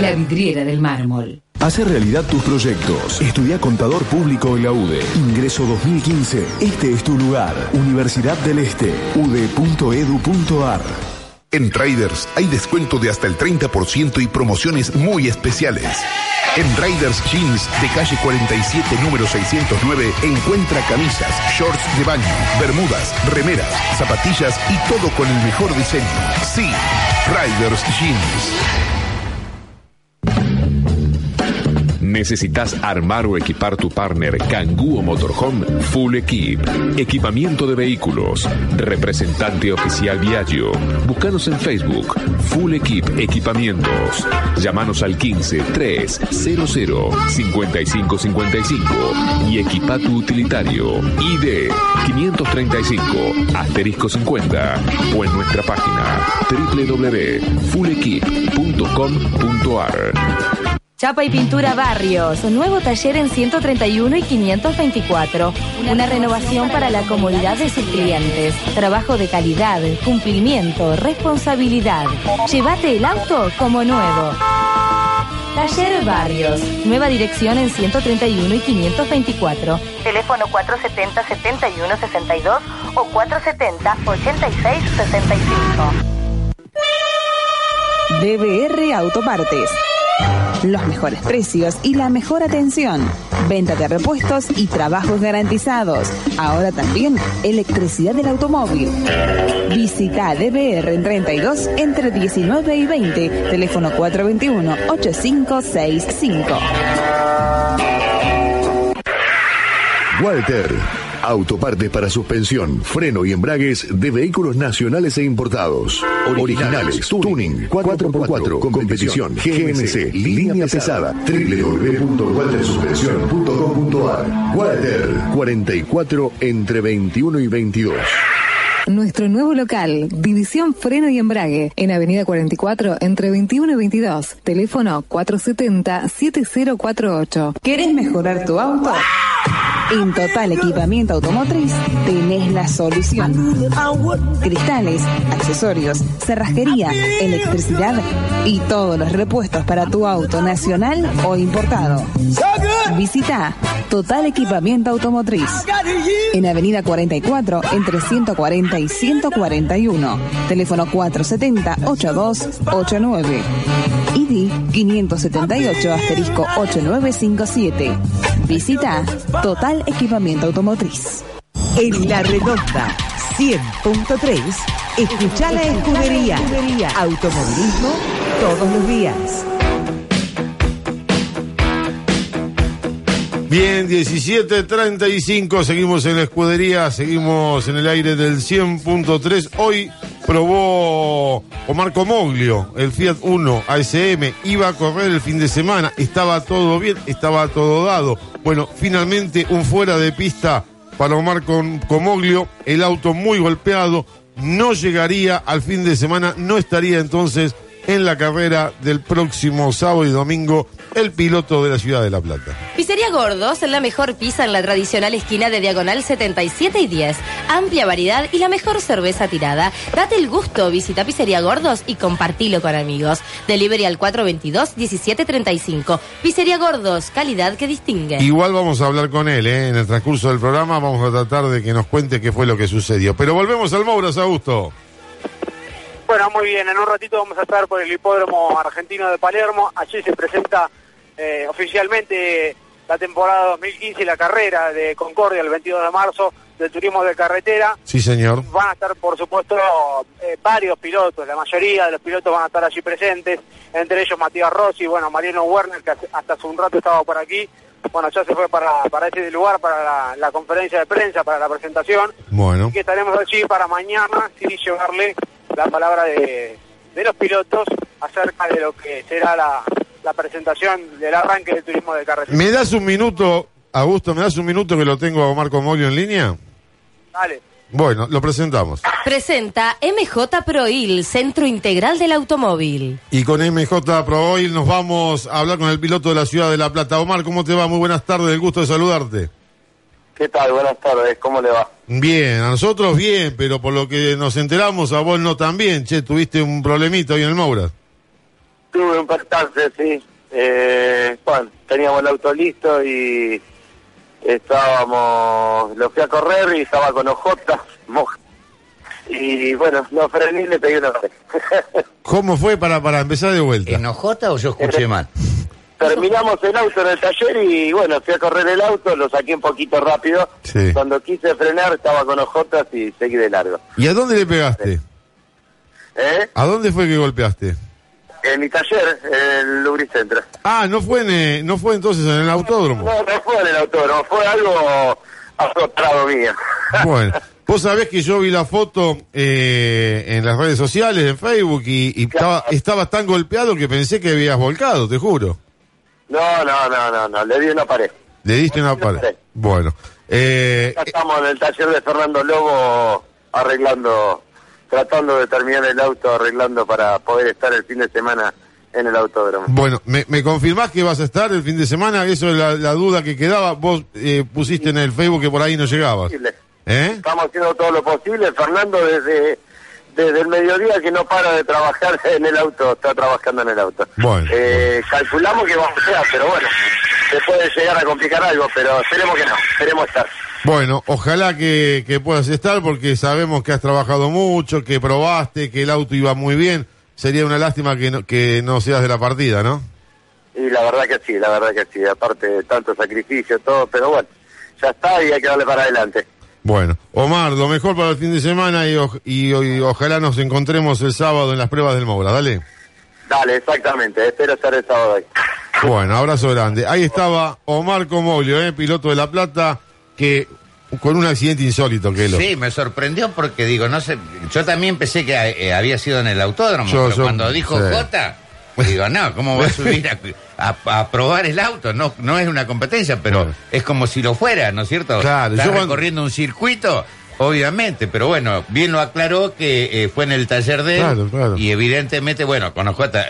la vidriera del mármol. Hacer realidad tus proyectos. Estudia Contador Público en la UDE. Ingreso 2015. Este es tu lugar. Universidad del Este. ude.edu.ar. En Riders hay descuento de hasta el 30% y promociones muy especiales. En Riders Jeans de calle 47, número 609, encuentra camisas, shorts de baño, bermudas, remeras, zapatillas y todo con el mejor diseño. Sí, Riders Jeans. ¿Necesitas armar o equipar tu partner Kangoo o Motorhome? Full Equip. Equipamiento de vehículos. Representante oficial Viaggio. Búscanos en Facebook. Full Equip Equipamientos. Llámanos al 15-300-5555 y equipa tu utilitario. ID 535-50 o en nuestra página www.fullequip.com.ar. Chapa y Pintura Barrios, un nuevo taller en 131 y 524. Una renovación para la comodidad de sus clientes. Trabajo de calidad, cumplimiento, responsabilidad. Llévate el auto como nuevo. Taller Barrios, nueva dirección en 131 y 524. Teléfono 470-7162 o 470-8665. DBR Autopartes. Los mejores precios y la mejor atención. Venta de repuestos y trabajos garantizados. Ahora también electricidad del automóvil. Visita DBR en 32 entre 19 y 20. Teléfono 421-8565. Walter. Autopartes para suspensión, freno y embragues de vehículos nacionales e importados. Originales, tuning, 4x4, competición, GNC, línea pesada, www.waltersuspensión.com.ar. Walter, 44 entre 21 y 22. Nuestro nuevo local, División Freno y Embrague, en Avenida 44, entre 21 y 22. Teléfono 470-7048. ¿Querés mejorar tu auto? En Total Equipamiento Automotriz tenés la solución. Cristales, accesorios, cerrajería, electricidad y todos los repuestos para tu auto nacional o importado. Visita Total Equipamiento Automotriz en Avenida 44 entre 140 y 141. Teléfono 470-8289. ID 578-8957. Visita Total Equipamiento Automotriz. En La Redonda 100.3, escucha La Escudería. Automovilismo todos los días. Bien, 17:35, seguimos en La Escudería, seguimos en el aire del 100.3. Hoy probó Omar Comoglio el Fiat Uno ASM, iba a correr el fin de semana, estaba todo bien, estaba todo dado. Bueno, finalmente un fuera de pista para Omar Comoglio, el auto muy golpeado, no llegaría al fin de semana, no estaría entonces en la carrera del próximo sábado y domingo, el piloto de la ciudad de La Plata. Pizzería Gordos, la mejor pizza en la tradicional esquina de Diagonal 77 y 10. Amplia variedad y la mejor cerveza tirada. Date el gusto, visita Pizzería Gordos y compartilo con amigos. Delivery al 422-1735. Pizzería Gordos, calidad que distingue. Igual vamos a hablar con él, en el transcurso del programa vamos a tratar de que nos cuente qué fue lo que sucedió. Pero volvemos al Mouras, Augusto. Bueno, muy bien, en un ratito vamos a estar por el hipódromo argentino de Palermo. Allí se presenta oficialmente la temporada 2015 y la carrera de Concordia el 22 de marzo del turismo de carretera. Sí, señor. Van a estar, por supuesto, varios pilotos, la mayoría de los pilotos van a estar allí presentes, entre ellos Matías Rossi, bueno, Mariano Werner, que hasta hace un rato estaba por aquí. Bueno, ya se fue para ese lugar, para la conferencia de prensa, para la presentación. Bueno. Así que estaremos allí para mañana, sí, llevarle la palabra de los pilotos acerca de lo que será la presentación del arranque del turismo de carretera. ¿Me das un minuto, Augusto, que lo tengo a Omar Comoglio en línea? Dale. Bueno, lo presentamos. Presenta MJ Proil, Centro Integral del Automóvil. Y con MJ Proil nos vamos a hablar con el piloto de la Ciudad de La Plata. Omar, ¿cómo te va? Muy buenas tardes, el gusto de saludarte. ¿Qué tal? Buenas tardes, ¿cómo le va? Bien, a nosotros bien, pero por lo que nos enteramos, a vos no tan bien. Che, tuviste un problemita hoy en el Moura. Tuve un percance, sí. Bueno, teníamos el auto listo y... lo fui a correr y estaba con ojotas, moja. Y bueno, no frené y le pegué una vez. ¿Cómo fue para empezar de vuelta? ¿En ojota o yo escuché mal? Terminamos el auto en el taller y bueno, fui a correr el auto, lo saqué un poquito rápido. Sí. Cuando quise frenar estaba con ojotas y seguí de largo. ¿Y a dónde le pegaste? ¿Eh? ¿A dónde fue que golpeaste? En mi taller, el Lubricentra. Ah, ¿no fue entonces en el autódromo? No fue en el autódromo, fue algo azotado mío. Bueno, vos sabés que yo vi la foto en las redes sociales, en Facebook, y claro. Estaba tan golpeado que pensé que habías volcado, te juro. No, le di una pared. ¿Le diste una pared? Bueno. Ya estamos en el taller de Fernando Lobo tratando de terminar el auto, arreglando para poder estar el fin de semana en el autódromo. Bueno, ¿me confirmás que vas a estar el fin de semana? Eso es la duda que quedaba. Vos pusiste en el Facebook que por ahí no llegabas. ¿Eh? Estamos haciendo todo lo posible. Fernando desde el mediodía que no para de trabajar en el auto, está trabajando en el auto. Bueno. Calculamos que vamos a llegar, pero bueno, se puede llegar a complicar algo, pero esperemos que no, esperemos estar. Bueno, ojalá que puedas estar, porque sabemos que has trabajado mucho, que probaste, que el auto iba muy bien. Sería una lástima que no seas de la partida, ¿no? Y la verdad que sí. Aparte, tanto sacrificio, todo, pero bueno, ya está y hay que darle para adelante. Bueno, Omar, lo mejor para el fin de semana y ojalá nos encontremos el sábado en las pruebas del Moura, dale. Dale, exactamente, espero estar el sábado ahí. Bueno, abrazo grande. Ahí estaba Omar Comoglio, piloto de La Plata, que con un accidente insólito que sí, me sorprendió porque digo, no sé, yo también pensé que había sido en el autódromo, pero cuando dijo Jota, digo, no, ¿cómo voy a subir a probar el auto? No es una competencia, pero bueno, es como si lo fuera, ¿no es cierto? Claro, está recorriendo un circuito, obviamente, pero bueno, bien lo aclaró que fue en el taller de él, claro. Y evidentemente, bueno, con Jota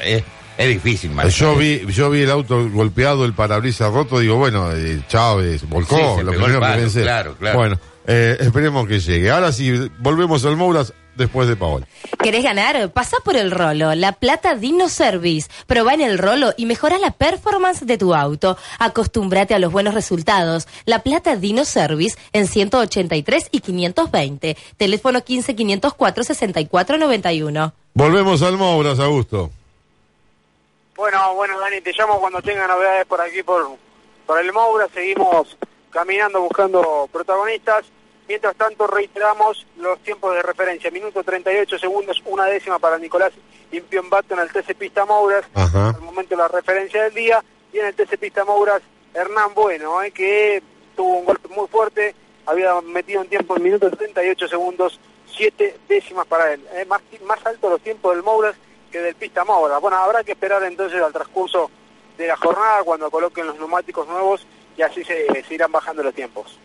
es difícil, Marcos. Yo vi el auto golpeado, el parabrisas roto, digo, bueno, Chávez volcó, sí, lo primero que pensé. Claro. Bueno, esperemos que llegue. Ahora sí, volvemos al Moura después de Paola. ¿Querés ganar? Pasá por el Rolo, La Plata Dino Service. Probá en el Rolo y mejorá la performance de tu auto. Acostúmbrate a los buenos resultados. La Plata Dino Service en 183 y 520. Teléfono 15-504-6491. Volvemos al Moura, Augusto. Bueno, Dani, te llamo cuando tenga novedades por aquí, por el Moura. Seguimos caminando, buscando protagonistas. Mientras tanto, reiteramos los tiempos de referencia. Minuto 38 segundos, 1/10 para Nicolás Impiombato en el TC Pista Mouras. Al momento la referencia del día. Y en el TC Pista Mouras, Hernán Bueno, que tuvo un golpe muy fuerte. Había metido un tiempo en minuto 38 segundos, 7/10 para él. Más alto los tiempos del Mouras que del Pista Mouras. Bueno, habrá que esperar entonces al transcurso de la jornada cuando coloquen los neumáticos nuevos y así se irán bajando los tiempos.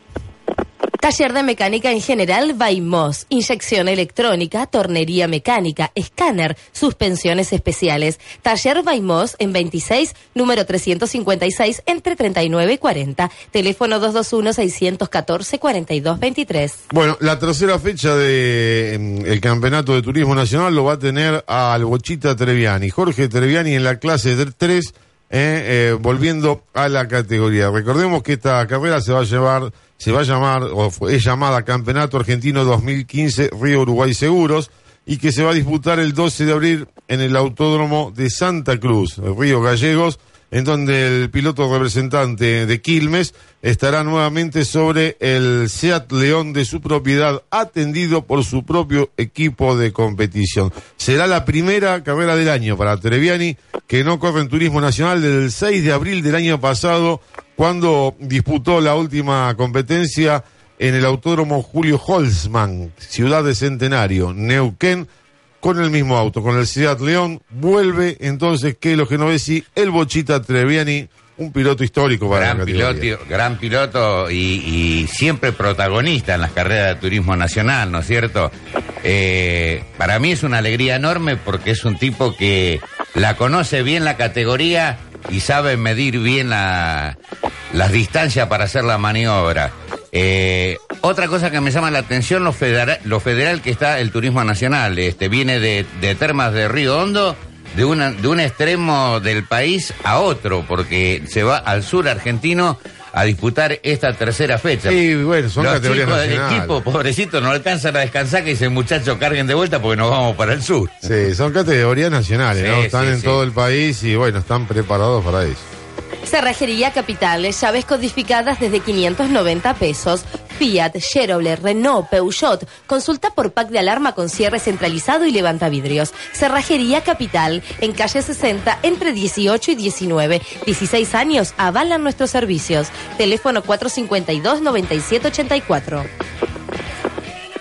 Taller de Mecánica en General Baimos, inyección electrónica, tornería mecánica, escáner, suspensiones especiales. Taller Baimos en 26, número 356, entre 39 y 40. Teléfono 221-614-4223. Bueno, la tercera fecha del Campeonato de Turismo Nacional lo va a tener al Bochita Treviani. Jorge Treviani en la clase 3, volviendo a la categoría. Recordemos que esta carrera es llamada Campeonato Argentino 2015 Río Uruguay Seguros, y que se va a disputar el 12 de abril en el Autódromo de Santa Cruz, Río Gallegos, en donde el piloto representante de Quilmes estará nuevamente sobre el Seat León de su propiedad, atendido por su propio equipo de competición. Será la primera carrera del año para Treviani, que no corre en Turismo Nacional desde el 6 de abril del año pasado, cuando disputó la última competencia en el Autódromo Julio Holzmann, Ciudad de Centenario, Neuquén, con el mismo auto, con el Seat León. Vuelve entonces que los genovesi el Bochita Treviani Un piloto histórico para la categoría. Gran piloto y siempre protagonista en las carreras de turismo nacional, ¿no es cierto? Para mí es una alegría enorme porque es un tipo que la conoce bien la categoría y sabe medir bien las distancias para hacer la maniobra. Otra cosa que me llama la atención, lo federal que está el turismo nacional. Viene de Termas de Río Hondo, de un extremo del país a otro, porque se va al sur argentino a disputar esta tercera fecha. Sí, bueno, son los categorías nacionales. Los chicos del equipo, pobrecitos, no alcanzan a descansar, que dicen, muchachos, carguen de vuelta porque nos vamos para el sur. Sí, son categorías nacionales, sí, ¿no? Están en todo el país y, bueno, están preparados para eso. Cerrajería Capital, llaves codificadas desde 590 pesos. Fiat, Chevrolet, Renault, Peugeot. Consulta por pack de alarma con cierre centralizado y levantavidrios. Cerrajería Capital, en calle 60, entre 18 y 19. 16 años avalan nuestros servicios. Teléfono 452-9784.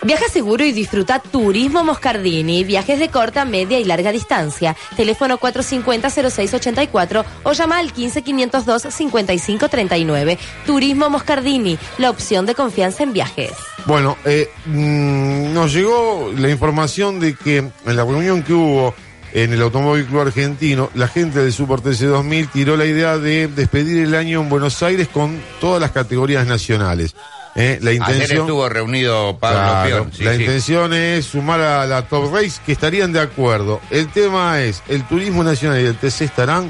Viaja seguro y disfruta Turismo Moscardini, viajes de corta, media y larga distancia. Teléfono 450-0684 o llama al 15-502-5539. Turismo Moscardini, la opción de confianza en viajes. Bueno, nos llegó la información de que en la reunión que hubo en el Automóvil Club Argentino, la gente del Super TC 2000 tiró la idea de despedir el año en Buenos Aires con todas las categorías nacionales. La intención, ayer estuvo reunido Pablo Peón. Sí, la intención es sumar a la Top Race, que estarían de acuerdo. El tema es, ¿el turismo nacional y el TC estarán?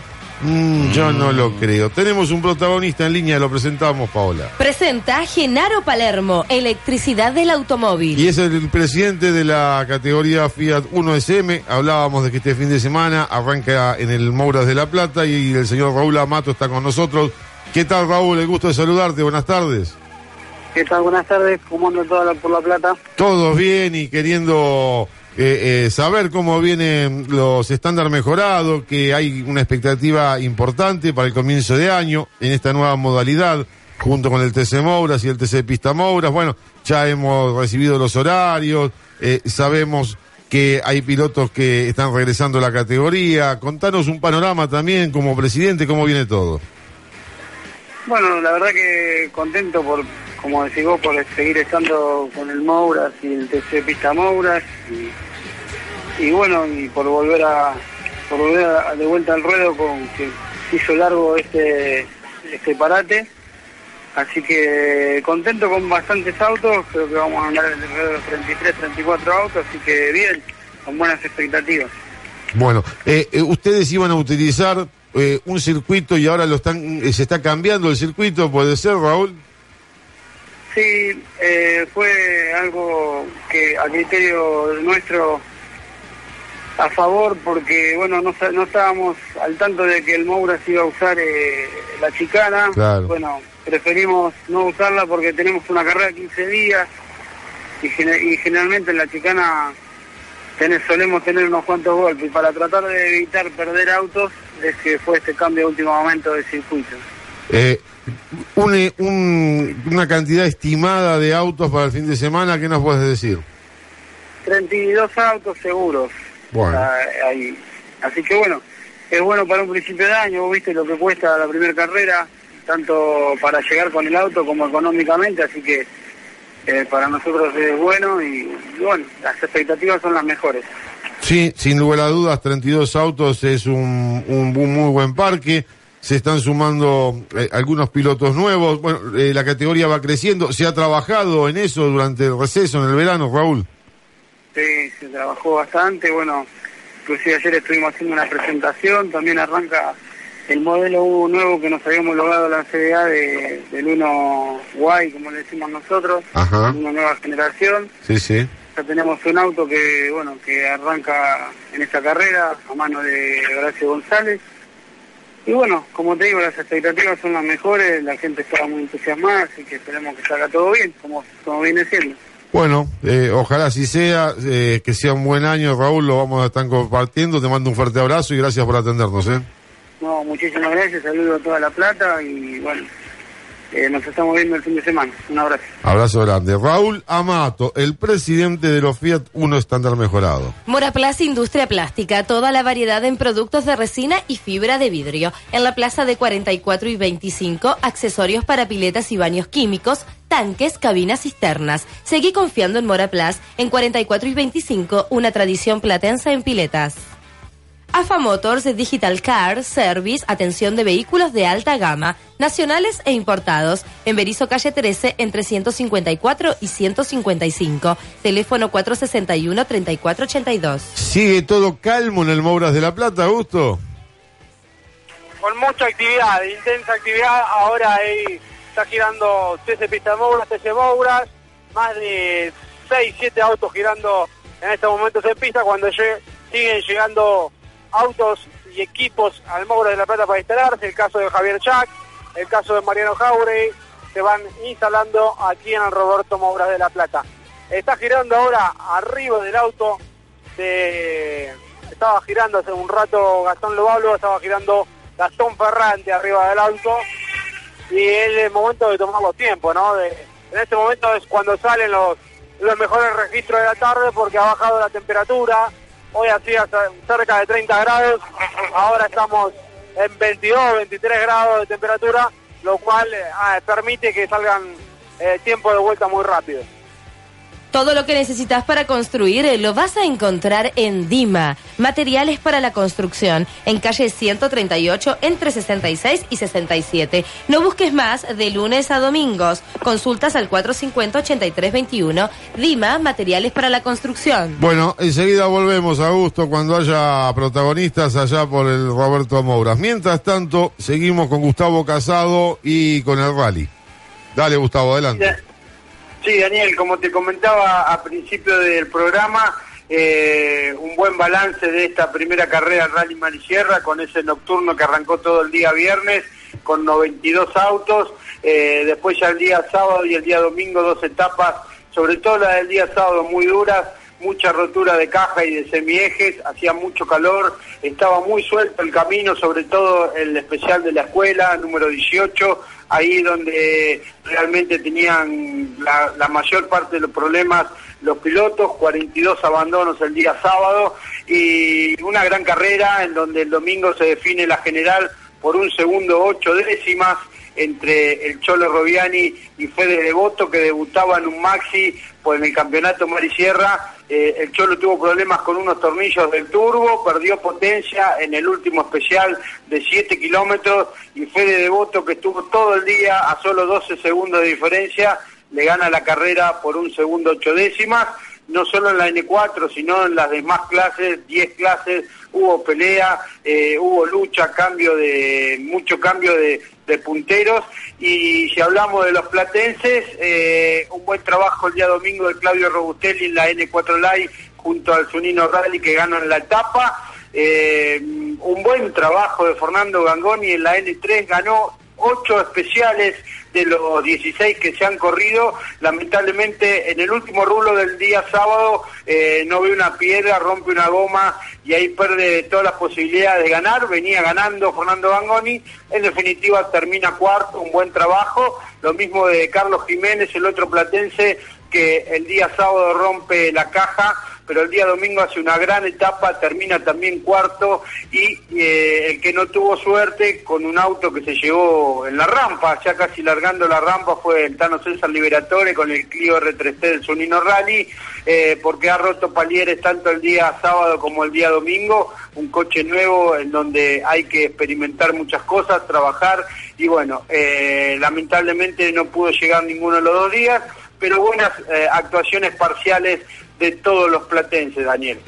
Yo no lo creo. Tenemos un protagonista en línea, lo presentamos, Paola. Presenta Genaro Palermo, electricidad del automóvil. Y es el presidente de la categoría Fiat 1SM. Hablábamos de que este fin de semana arranca en el Mouras de La Plata y el señor Raúl Amato está con nosotros. ¿Qué tal, Raúl? El gusto de saludarte. Buenas tardes. ¿Qué tal? Buenas tardes. ¿Cómo andan todos por La Plata? Todos bien y queriendo saber cómo vienen los estándares mejorados, que hay una expectativa importante para el comienzo de año en esta nueva modalidad, junto con el TC Mouras y el TC Pista Mouras. Bueno, ya hemos recibido los horarios, sabemos que hay pilotos que están regresando a la categoría. Contanos un panorama también como presidente, cómo viene todo. Bueno, la verdad que contento como decís vos, por seguir estando con el Mouras y el TC Pista Mouras y bueno, y por volver a de vuelta al ruedo, con que hizo largo este parate, así que contento con bastantes autos. Creo que vamos a andar alrededor de los 33, 34 autos, así que bien, con buenas expectativas. Bueno, ustedes iban a utilizar un circuito y ahora se está cambiando el circuito, ¿puede ser, Raúl? Sí, fue algo que a criterio nuestro a favor, porque bueno, no estábamos al tanto de que el Mouras iba a usar la chicana. Claro. Bueno, preferimos no usarla porque tenemos una carrera de 15 días y generalmente en la chicana solemos tener unos cuantos golpes. Para tratar de evitar perder autos es que fue este cambio de último momento de circuito. Una cantidad estimada de autos para el fin de semana, ¿qué nos puedes decir? 32 autos seguros. Bueno. Ahí. Así que bueno, es bueno para un principio de año. Vos viste lo que cuesta la primera carrera, tanto para llegar con el auto como económicamente, así que para nosotros es bueno y bueno, las expectativas son las mejores. Sí, sin lugar a dudas, 32 autos es un muy buen parque. Se están sumando algunos pilotos nuevos. Bueno, la categoría va creciendo. ¿Se ha trabajado en eso durante el receso, en el verano, Raúl? Sí, se trabajó bastante. Bueno, inclusive ayer estuvimos haciendo una presentación. También arranca el modelo U nuevo que nos habíamos logrado la CDA del 1Y, como le decimos nosotros. Ajá. Una nueva generación. Sí, sí. Ya tenemos un auto que, bueno, que arranca en esta carrera a mano de Horacio González. Y bueno, como te digo, las expectativas son las mejores, la gente estaba muy entusiasmada, así que esperemos que salga todo bien, como viene siendo. Bueno, ojalá así sea, que sea un buen año, Raúl, lo vamos a estar compartiendo. Te mando un fuerte abrazo y gracias por atendernos. No, muchísimas gracias, saludo a toda La Plata y bueno, Nos estamos viendo el fin de semana. Un abrazo. Abrazo grande. Raúl Amato, el presidente de los Fiat Uno Estándar Mejorado. Mora Plaza Industria Plástica. Toda la variedad en productos de resina y fibra de vidrio. En la plaza de 44 y 25, accesorios para piletas y baños químicos, tanques, cabinas, cisternas. Seguí confiando en Mora Plaza. En 44 y 25, una tradición platense en piletas. AFA Motors Digital Car Service, atención de vehículos de alta gama, nacionales e importados. En Berisso calle 13, entre 154 y 155. Teléfono 461-3482. Sigue todo calmo en el Mouras de La Plata, Augusto. Con mucha actividad, intensa actividad. Ahora ahí está girando 13 pistas Mouras, 13 Mouras. Más de 6, 7 autos girando en estos momentos en pista. Cuando siguen llegando autos y equipos al Moura de la Plata para instalarse, el caso de Javier Chac, el caso de Mariano Jauregui, se van instalando aquí en el Roberto Moura de la Plata. Está girando ahora arriba del auto, estaba girando hace un rato Gastón Lobalo, estaba girando Gastón Ferrante arriba del auto, y es el momento de tomar los tiempos, ¿no? En este momento es cuando salen los mejores registros de la tarde, porque ha bajado la temperatura. Hoy hacía cerca de 30 grados, ahora estamos en 22, 23 grados de temperatura, lo cual permite que salgan tiempos de vuelta muy rápido. Todo lo que necesitas para construir lo vas a encontrar en Dima. Materiales para la construcción, en calle 138, entre 66 y 67. No busques más, de lunes a domingos. Consultas al 450-8321. Dima, materiales para la construcción. Bueno, enseguida volvemos, Augusto, cuando haya protagonistas allá por el Roberto Mouras. Mientras tanto, seguimos con Gustavo Casado y con el rally. Dale, Gustavo, adelante. Sí, Daniel, como te comentaba a principio del programa, un buen balance de esta primera carrera Rally Marisierra, con ese nocturno que arrancó todo el día viernes, con 92 autos, después ya el día sábado y el día domingo, dos etapas, sobre todo la del día sábado muy duras, mucha rotura de caja y de semiejes, hacía mucho calor, estaba muy suelto el camino, sobre todo el especial de la escuela, número 18, ahí donde realmente tenían la mayor parte de los problemas los pilotos, 42 abandonos el día sábado, y una gran carrera en donde el domingo se define la general por un segundo 8 décimas entre el Cholo Roviani y Fede Devoto, que debutaba en un maxi por el campeonato Marisierra. El Cholo tuvo problemas con unos tornillos del turbo, perdió potencia en el último especial de 7 kilómetros, y Fede Devoto, que estuvo todo el día a solo 12 segundos de diferencia, le gana la carrera por un segundo 8 décimas. No solo en la N4, sino en las demás clases, 10 clases, hubo pelea, hubo lucha, mucho cambio de punteros. Y si hablamos de los platenses, un buen trabajo el día domingo de Claudio Robustelli en la N4 Live junto al Zunino Rally, que ganan la etapa. Un buen trabajo de Fernando Gangoni en la N3, ganó 8 especiales de los 16 que se han corrido. Lamentablemente en el último rulo del día sábado no ve una piedra, rompe una goma y ahí pierde todas las posibilidades de ganar. Venía ganando Fernando Gangoni, en definitiva termina cuarto, un buen trabajo. Lo mismo de Carlos Jiménez, el otro platense, que el día sábado rompe la caja, pero el día domingo hace una gran etapa, termina también cuarto, y el que no tuvo suerte con un auto que se llevó en la rampa, ya casi largando la rampa, fue el Tano César Liberatore con el Clio R3T del Zunino Rally, porque ha roto palieres tanto el día sábado como el día domingo, un coche nuevo en donde hay que experimentar muchas cosas, trabajar, y bueno, lamentablemente no pudo llegar ninguno de los dos días, pero buenas actuaciones parciales de todos los platenses, Daniel.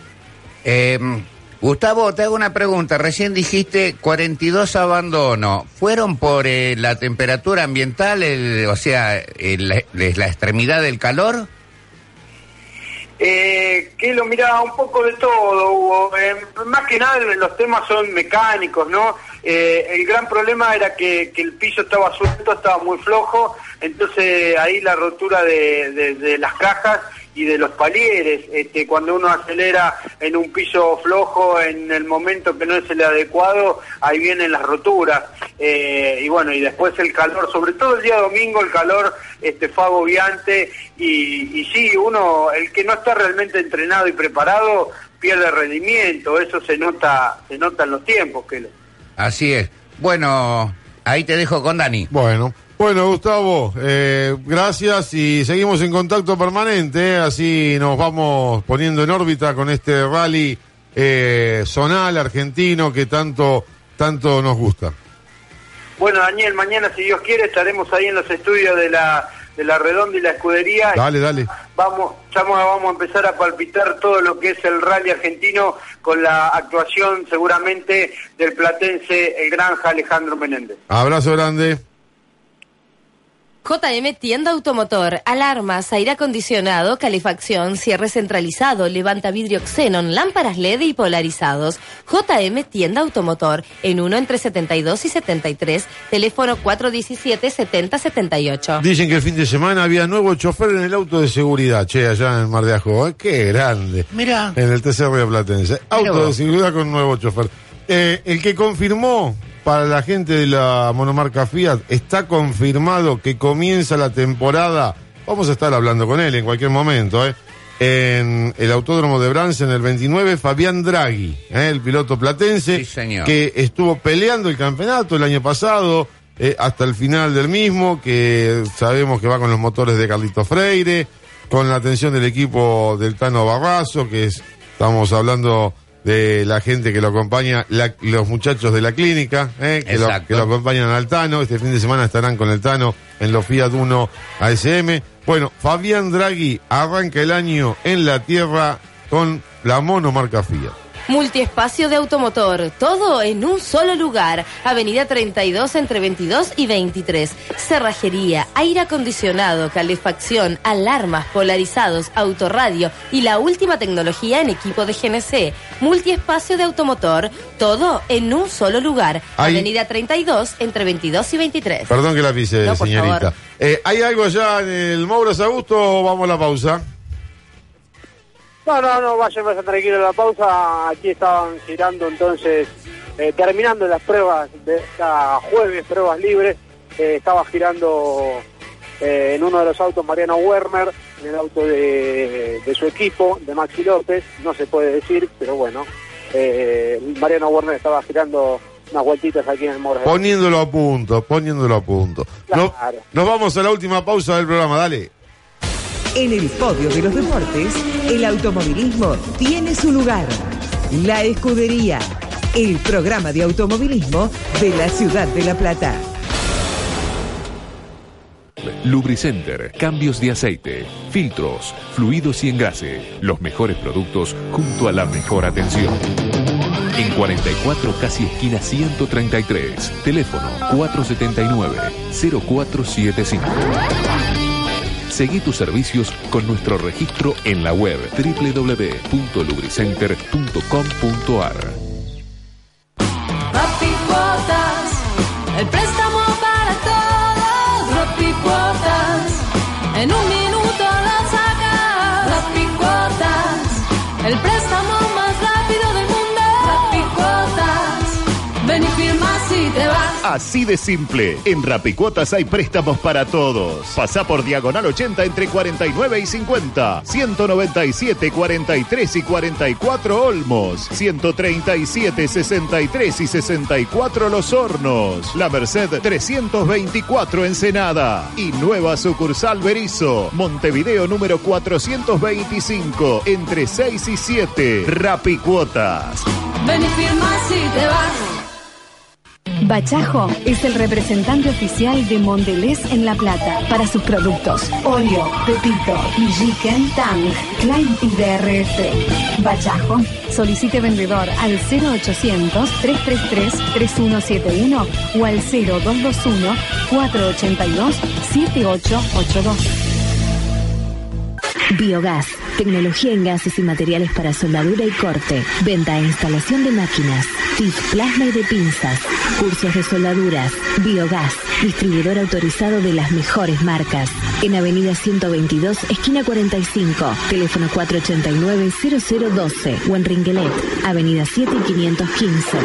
Gustavo, te hago una pregunta. Recién dijiste 42 abandonos. ¿Fueron por la temperatura ambiental, la extremidad del calor? Que lo miraba un poco de todo, Hugo. Más que nada los temas son mecánicos, ¿no? El gran problema era que el piso estaba suelto, estaba muy flojo, entonces ahí la rotura de las cajas y de los palieres, cuando uno acelera en un piso flojo en el momento que no es el adecuado, ahí vienen las roturas. y bueno, y después el calor, sobre todo el día domingo el calor fue agobiante, y sí, uno, el que no está realmente entrenado y preparado pierde rendimiento, eso se nota en los tiempos, Kelo. Así es. Bueno, ahí te dejo con Dani. Bueno, Gustavo, gracias y seguimos en contacto permanente, así nos vamos poniendo en órbita con este rally zonal argentino que tanto nos gusta. Bueno, Daniel, mañana, si Dios quiere, estaremos ahí en los estudios de la Redonda y la Escudería. Dale. Vamos a empezar a palpitar todo lo que es el rally argentino con la actuación seguramente del platense, el Granja Alejandro Menéndez. Abrazo grande. JM Tienda Automotor, alarmas, aire acondicionado, calefacción, cierre centralizado, levanta vidrio xenón, lámparas LED y polarizados. JM Tienda Automotor, en 1 entre 72 y 73, teléfono 417-7078. Dicen que el fin de semana había nuevo chofer en el auto de seguridad, allá en Mar de Ajó, qué grande. Mirá. En el TCR de Platense, auto de seguridad con nuevo chofer. El que confirmó... Para la gente de la monomarca Fiat, está confirmado que comienza la temporada. Vamos a estar hablando con él en cualquier momento. En el Autódromo de Brans, en el 29, Fabián Draghi, el piloto platense, sí, señor, que estuvo peleando el campeonato el año pasado, hasta el final del mismo, que sabemos que va con los motores de Carlito Freire, con la atención del equipo del Tano Barrazo, que estamos hablando... de la gente que lo acompaña, los muchachos de la clínica, que lo acompañan al Tano. Este fin de semana estarán con el Tano en los Fiat Uno ASM. Bueno, Fabián Draghi arranca el año en la tierra con la monomarca Fiat. Multiespacio de Automotor, todo en un solo lugar. Avenida 32 entre 22 y 23. Cerrajería, aire acondicionado, calefacción, alarmas, polarizados, autorradio y la última tecnología en equipo de GNC. Multiespacio de Automotor, todo en un solo lugar. Avenida 32 entre 22 y 23. Perdón que la pise, no, señorita. ¿Hay algo allá en el Mouras Augusto o vamos a la pausa? No, vaya tranquilo la pausa. Aquí estaban girando entonces, terminando las pruebas de esta jueves, pruebas libres. Estaba girando en uno de los autos Mariano Werner, en el auto de su equipo, de Maxi López. No se puede decir, pero bueno, Mariano Werner estaba girando unas vueltitas aquí en el Morro. Poniéndolo a punto. Claro. Nos vamos a la última pausa del programa, dale. En el podio de los deportes, el automovilismo tiene su lugar. La Escudería, el programa de automovilismo de la ciudad de La Plata. Lubricenter, cambios de aceite, filtros, fluidos y engrase. Los mejores productos junto a la mejor atención. En 44 casi esquina 133, teléfono 479-0475. Seguí tus servicios con nuestro registro en la web www.lubricenter.com.ar. Papi Cuotas, el préstamo para todos. Papi Cuotas, en un minuto lo sacas. Papi Cuotas, el préstamo más rápido del mundo. Papi Cuotas, ven y firmas y te vas. Así de simple. En Rapicuotas hay préstamos para todos. Pasá por Diagonal 80 entre 49 y 50. 197, 43 y 44 Olmos. 137, 63 y 64 Los Hornos. La Merced 324 Ensenada. Y nueva sucursal Berizo. Montevideo número 425 entre 6 y 7. Rapicuotas. Ven y firma si te vas. Bachajo es el representante oficial de Mondelez en La Plata para sus productos Oreo, Pepito, Milliken, Tang, Klein y DRF. Bachajo, solicite vendedor al 0800-333-3171 o al 0221-482-7882. Biogás, tecnología en gases y materiales para soldadura y corte, venta e instalación de máquinas, TIF, plasma y de pinzas, cursos de soldaduras. Biogás, distribuidor autorizado de las mejores marcas. En Avenida 122, esquina 45, teléfono 489-0012 o en Ringuelet, Avenida 7 y 515.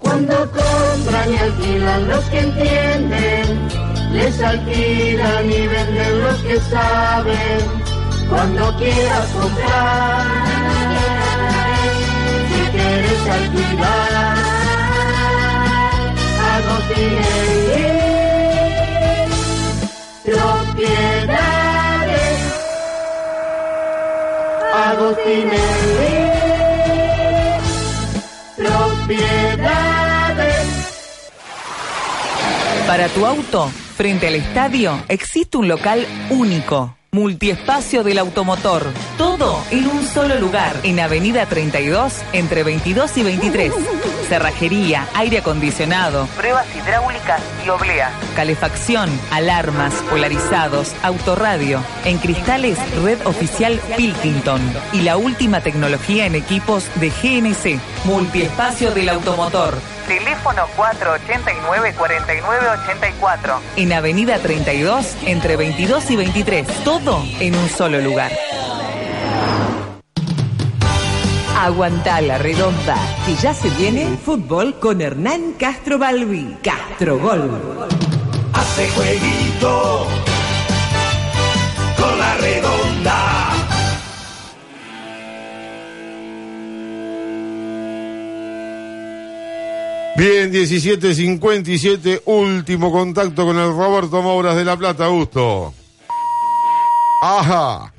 Cuando compra compran y alquilan los que entienden, les alquilan y venden los que saben. Cuando quieras comprar, si quieres alquilar, Agotine Propiedades, Agotine Propiedades. Para tu auto, frente al estadio, existe un local único. Multiespacio del automotor. Todo en un solo lugar. En Avenida 32, entre 22 y 23. Cerrajería, aire acondicionado, pruebas hidráulicas y oblea. Calefacción, alarmas, polarizados, autorradio. En cristales, red oficial Pilkington. Y la última tecnología en equipos de GNC. Multiespacio del automotor. Teléfono 489-4984. En Avenida 32, entre 22 y 23. Todo en un solo lugar. Aguantá la redonda, que ya se viene fútbol con Hernán Castrovaldi. Castro Gol. Hace jueguito con la redonda. Bien, 17:57, último contacto con el Roberto Mouras de La Plata, Augusto. Ajá.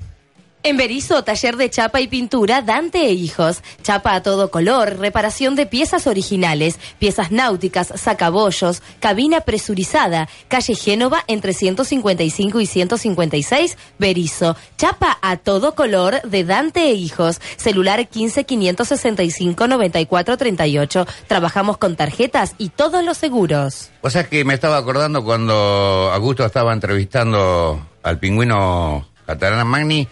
En Berisso, taller de chapa y pintura Dante e Hijos. Chapa a todo color, reparación de piezas originales, piezas náuticas, sacabollos, cabina presurizada. Calle Génova entre 155 y 156, Berisso. Chapa a todo color de Dante e Hijos. Celular 15 565 94 38. Trabajamos con tarjetas y todos los seguros. O sea que me estaba acordando cuando Augusto estaba entrevistando al pingüino Catalán Magni.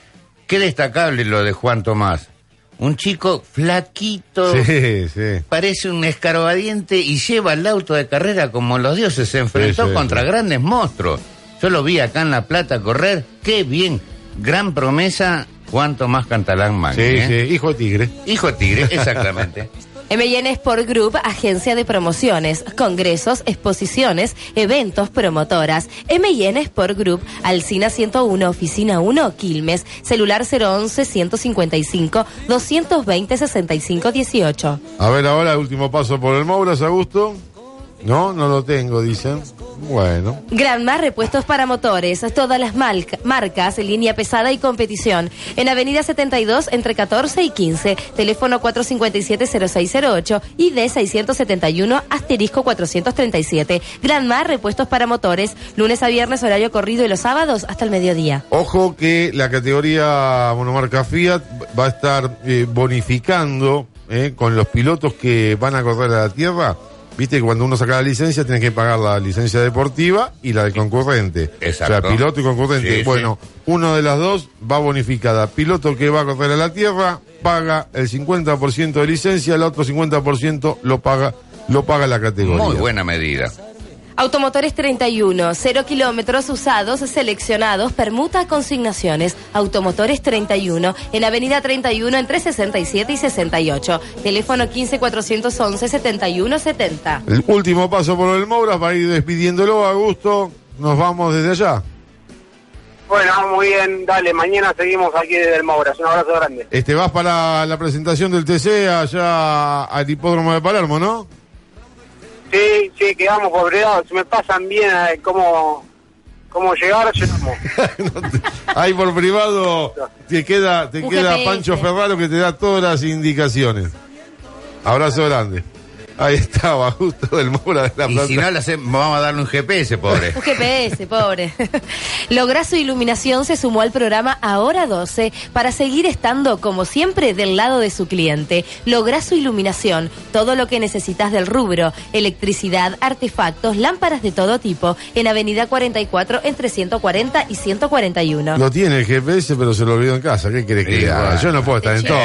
Qué destacable lo de Juan Tomás. Un chico flaquito, sí. Parece un escarbadiente y lleva el auto de carrera como los dioses. Se enfrentó contra grandes monstruos. Yo lo vi acá en La Plata correr. Qué bien. Gran promesa, Juan Tomás Catalán Magni. Sí. Hijo tigre, exactamente. M&N Sport Group, agencia de promociones, congresos, exposiciones, eventos, promotoras. M&N Sport Group, Alsina 101, Oficina 1, Quilmes. Celular 011-155-220-6518. A ver ahora, último paso por el Mouras, Augusto. No lo tengo, dicen. Bueno. Granma Repuestos para Motores. Todas las marcas, línea pesada y competición. En Avenida 72, entre 14 y 15. Teléfono 457-0608 y D671-437. Granma Repuestos para Motores. Lunes a viernes, horario corrido, y los sábados hasta el mediodía. Ojo que la categoría monomarca Fiat va a estar bonificando con los pilotos que van a correr a la tierra. Viste que cuando uno saca la licencia tenés que pagar la licencia deportiva y la del concurrente. Exacto. O sea, piloto y concurrente. Sí, bueno, sí. Una de las dos va bonificada. Piloto que va a correr a la tierra paga el 50% de licencia, el otro 50% lo paga la categoría. Muy buena medida. Automotores 31, 0 kilómetros usados, seleccionados, permuta, consignaciones. Automotores 31, en Avenida 31, entre 67 y 68. Teléfono 15 411 7170. El último paso por el Mouras, para ir despidiéndolo, Augusto. Nos vamos desde allá. Bueno, muy bien, dale, mañana seguimos aquí desde el Mouras. Un abrazo grande. Vas para la presentación del TC allá al hipódromo de Palermo, ¿no? Sí, quedamos pobreados. Si me pasan bien cómo llegar, llegamos. Ahí por privado te queda Pancho Ferraro, que te da todas las indicaciones. Abrazo grande. Ahí estaba, justo del Mora de La Plata. Y si no, vamos a darle un GPS, pobre. Lográ su iluminación, se sumó al programa Ahora 12 para seguir estando, como siempre, del lado de su cliente. Lográ su iluminación, todo lo que necesitas del rubro, electricidad, artefactos, lámparas de todo tipo, en Avenida 44, entre 140 y 141. Lo tiene el GPS, pero se lo olvidó en casa. ¿Qué querés que haga? Yo no puedo estar en todo.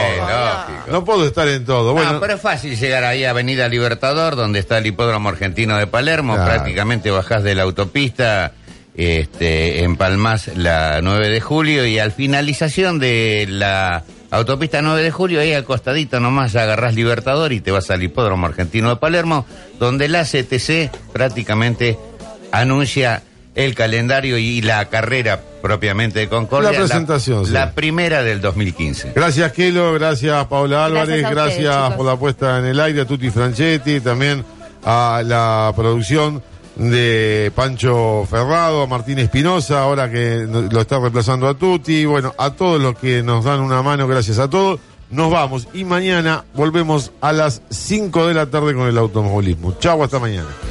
No puedo estar en todo. Bueno, pero es fácil llegar ahí a Avenida Libertador, donde está el hipódromo argentino de Palermo. Claro. Prácticamente bajás de la autopista, empalmás la 9 de julio y al finalización de la Autopista 9 de Julio, ahí al costadito nomás agarrás Libertador y te vas al Hipódromo Argentino de Palermo, donde la CTC prácticamente anuncia el calendario y la carrera propiamente de Concordia. La presentación, la primera del 2015. Gracias, Kelo, gracias, Paola Álvarez, gracias por la puesta en el aire, a Tutti Franchetti, también a la producción de Pancho Ferrado, a Martín Espinosa, ahora que lo está reemplazando a Tutti, bueno, a todos los que nos dan una mano, gracias a todos. Nos vamos y mañana volvemos a las 5 de la tarde con el automovilismo. Chau, hasta mañana.